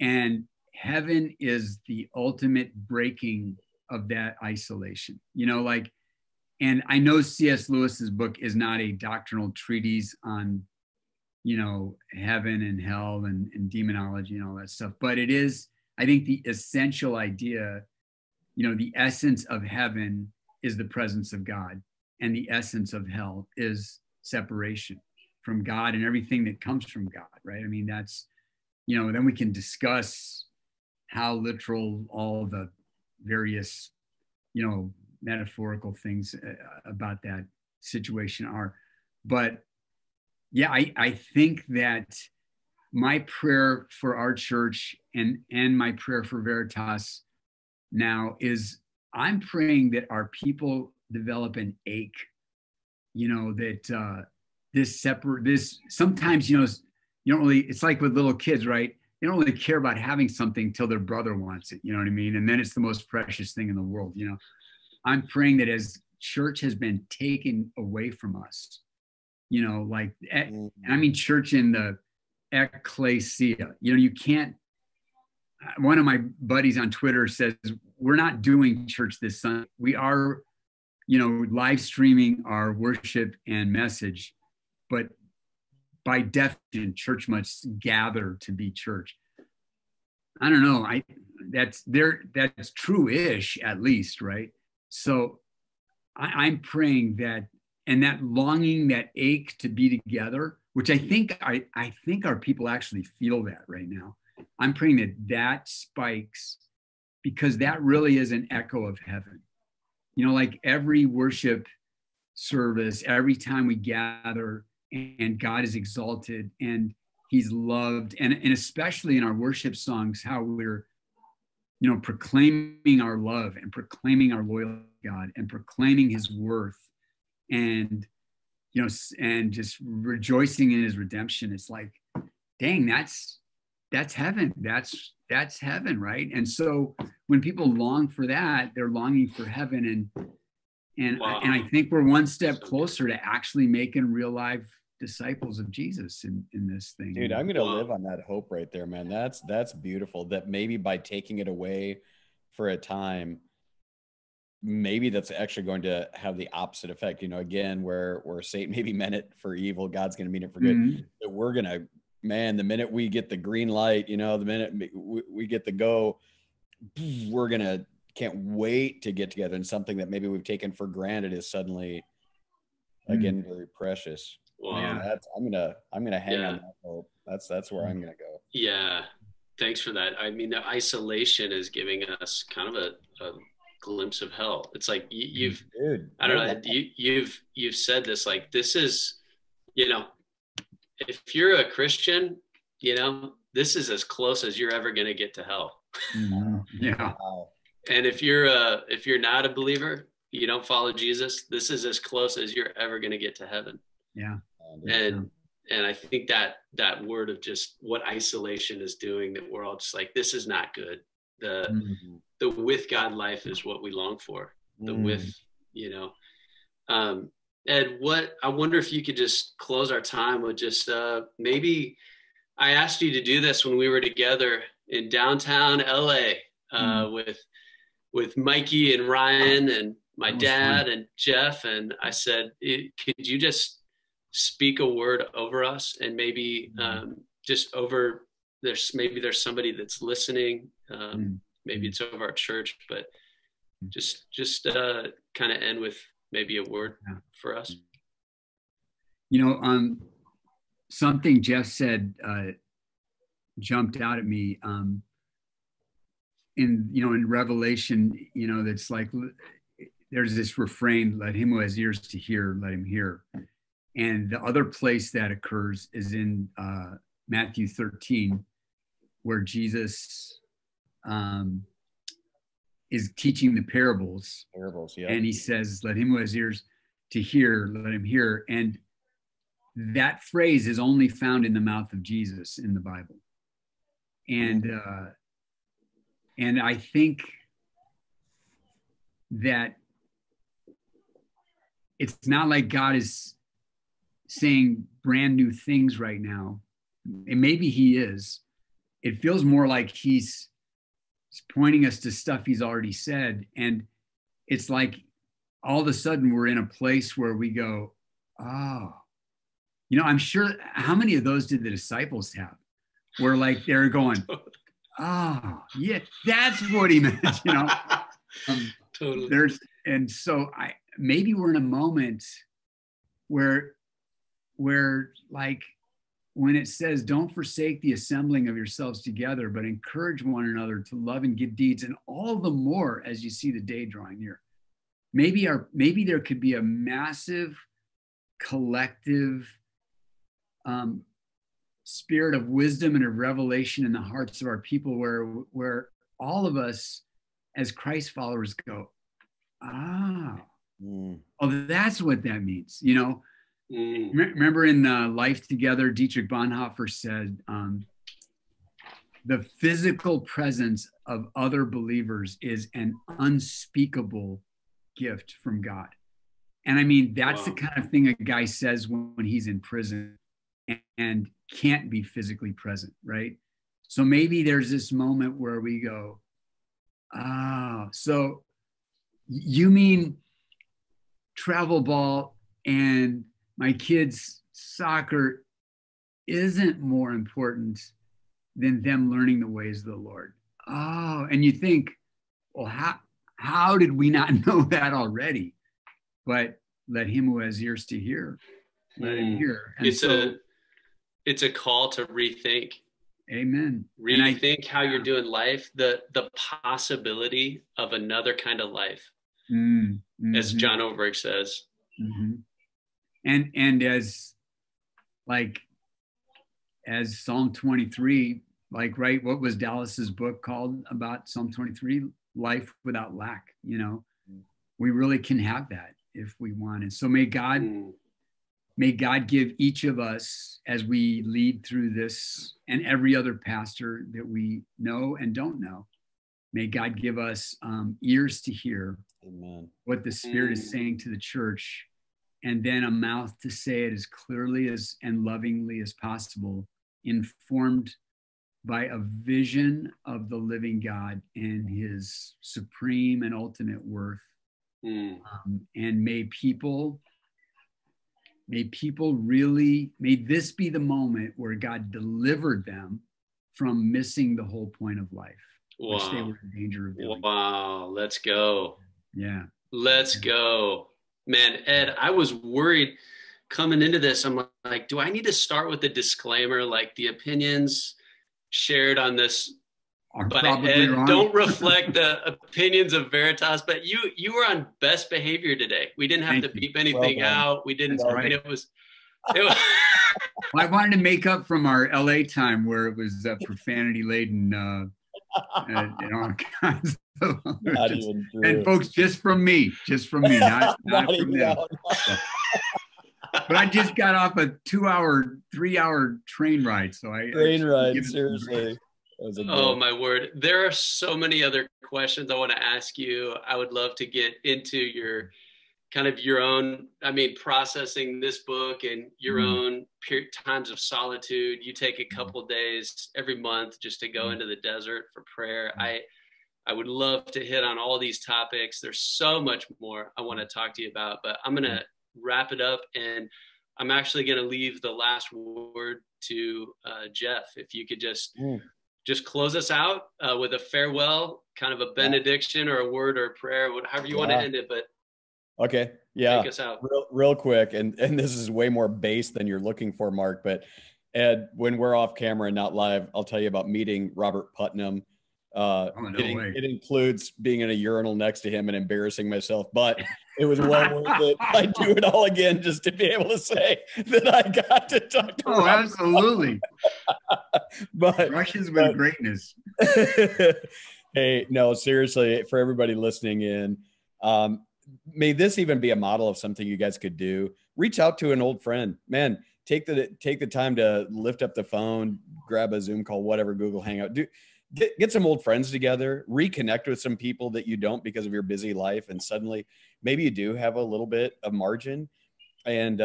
and heaven is the ultimate breaking of that isolation, and I know C.S. Lewis's book is not a doctrinal treatise on, heaven and hell and demonology and all that stuff, but it is, I think, the essential idea, the essence of heaven is the presence of God, and the essence of hell is separation from God and everything that comes from God, right? I mean, that's, then we can discuss how literal all the various, metaphorical things about that situation are. But yeah, I think that my prayer for our church and my prayer for Veritas now is I'm praying that our people develop an ache, that sometimes, you don't really, it's like with little kids, right? They don't really care about having something till their brother wants it. You know what I mean? And then it's the most precious thing in the world. I'm praying that as church has been taken away from us, church in the ecclesia, you can't, one of my buddies on Twitter says, we're not doing church this Sunday. We are, live streaming our worship and message, but by definition, church must gather to be church. I don't know. That's true-ish, at least, right? So I'm praying that, and that longing, that ache to be together, which I think our people actually feel that right now. I'm praying that spikes, because that really is an echo of heaven. Every worship service, every time we gather, and God is exalted and he's loved. And especially in our worship songs, how we're, proclaiming our love and proclaiming our loyal God and proclaiming his worth and, and just rejoicing in his redemption. It's like, dang, that's heaven. That's heaven, right? And so when people long for that, they're longing for heaven. And wow. And I think we're one step closer to actually making real life disciples of Jesus in this thing. Dude, I'm going to live on that hope right there, man. That's beautiful. That maybe by taking it away for a time, maybe that's actually going to have the opposite effect. Again, where Satan maybe meant it for evil, God's going to mean it for good. Mm-hmm. That we're going to, the minute we get the green light, the minute we get the go, we're going to, can't wait to get together, and something that maybe we've taken for granted is suddenly again very precious. Wow. Man, I'm gonna hang on that hope. That's where I'm gonna go. Yeah, thanks for that. I mean, the isolation is giving us kind of a glimpse of hell. It's like you've dude, I don't know, you've said this, like, this is, if you're a Christian, this is as close as you're ever gonna get to hell. Yeah. Wow. And if you're not a believer, you don't follow Jesus, this is as close as you're ever going to get to heaven. Yeah. And I think that word of just what isolation is doing, that we're all just like, this is not good. The with God life is what we long for. The with, you know. Ed, I wonder if you could just close our time with just maybe I asked you to do this when we were together in downtown LA with Mikey and Ryan and my dad and Jeff. And I said, could you just speak a word over us, and maybe just over there's somebody that's listening. Maybe it's over our church, but just kind of end with maybe a word for us. You know, something Jeff said jumped out at me. In Revelation, that's like, there's this refrain, let him who has ears to hear, let him hear. And the other place that occurs is in Matthew 13, where Jesus is teaching the parables. And he says, let him who has ears to hear, let him hear. And that phrase is only found in the mouth of Jesus in the Bible. And I think that it's not like God is saying brand new things right now. And maybe he is. It feels more like he's pointing us to stuff he's already said. And it's like all of a sudden we're in a place where we go, oh, I'm sure, how many of those did the disciples have? Where like they're going, oh, yeah, that's what he meant, Totally. So maybe we're in a moment where like when it says, don't forsake the assembling of yourselves together, but encourage one another to love and good deeds, and all the more as you see the day drawing near. Maybe there could be a massive collective spirit of wisdom and of revelation in the hearts of our people, where all of us as Christ followers go, oh, that's what that means, Remember in Life Together, Dietrich Bonhoeffer said, the physical presence of other believers is an unspeakable gift from God. And I mean, that's the kind of thing a guy says when he's in prison and can't be physically present, right? So maybe there's this moment where we go, so you mean travel ball and my kids' soccer isn't more important than them learning the ways of the Lord. Oh, and you think, well, how did we not know that already? But let him who has ears to hear, let him hear. And it's a call to rethink. Amen. Rethink how you're doing life, the possibility of another kind of life, as John Ortberg says. Mm-hmm. And as Psalm 23, what was Dallas's book called about Psalm 23? Life without lack, We really can have that if we want. And so may God give each of us, as we lead through this and every other pastor that we know and don't know, may God give us ears to hear what the Spirit is saying to the church, and then a mouth to say it as clearly as and lovingly as possible, informed by a vision of the living God and his supreme and ultimate worth. And may this be the moment where God delivered them from missing the whole point of life, which they were in danger of doing. Wow, let's go. Yeah. Let's go. Man, Ed, I was worried coming into this. I'm like, do I need to start with a disclaimer? Like, the opinions shared on this by Ed don't reflect the opinions of Veritas, but you were on best behavior today. We didn't have to beep anything out. We didn't. Right. I mean, it was I wanted to make up from our LA time where it was profanity laden all kinds of and folks, just from me, not from them. But I just got off a 3-hour train ride, so I seriously. Oh my word! There are so many other questions I want to ask you. I would love to get into your kind of your own, processing this book and your own times of solitude. You take a couple days every month just to go into the desert for prayer. I would love to hit on all these topics. There's so much more I want to talk to you about, but I'm going to wrap it up, and I'm actually going to leave the last word to Jeff. If you could just close us out with a farewell, kind of a benediction or a word or a prayer, however you want to end it, but okay. Yeah. Take us out. Real quick. And this is way more base than you're looking for, Mark, but Ed, when we're off camera and not live, I'll tell you about meeting Robert Putnam. It includes being in a urinal next to him and embarrassing myself, but it was well worth it. I'd do it all again just to be able to say that I got to talk to Robert. Oh, absolutely. But Russians with greatness. Hey, no, seriously, for everybody listening in, may this even be a model of something you guys could do. Reach out to an old friend, man. Take the time to lift up the phone, grab a Zoom call, whatever, Google Hangout. Get some old friends together, reconnect with some people that you don't because of your busy life, and suddenly maybe you do have a little bit of margin. And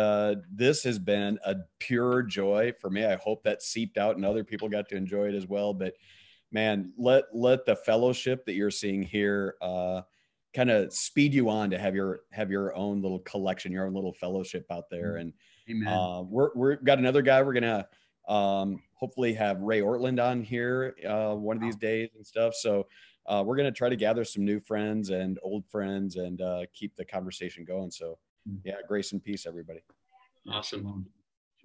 this has been a pure joy for me. I hope that seeped out and other people got to enjoy it as well. But man, let the fellowship that you're seeing here kind of speed you on to have your own little collection, your own little fellowship out there. And we've got another guy. We're going to hopefully have Ray Ortland on here one of these days and stuff. So we're going to try to gather some new friends and old friends and keep the conversation going. So yeah, grace and peace, everybody. Awesome.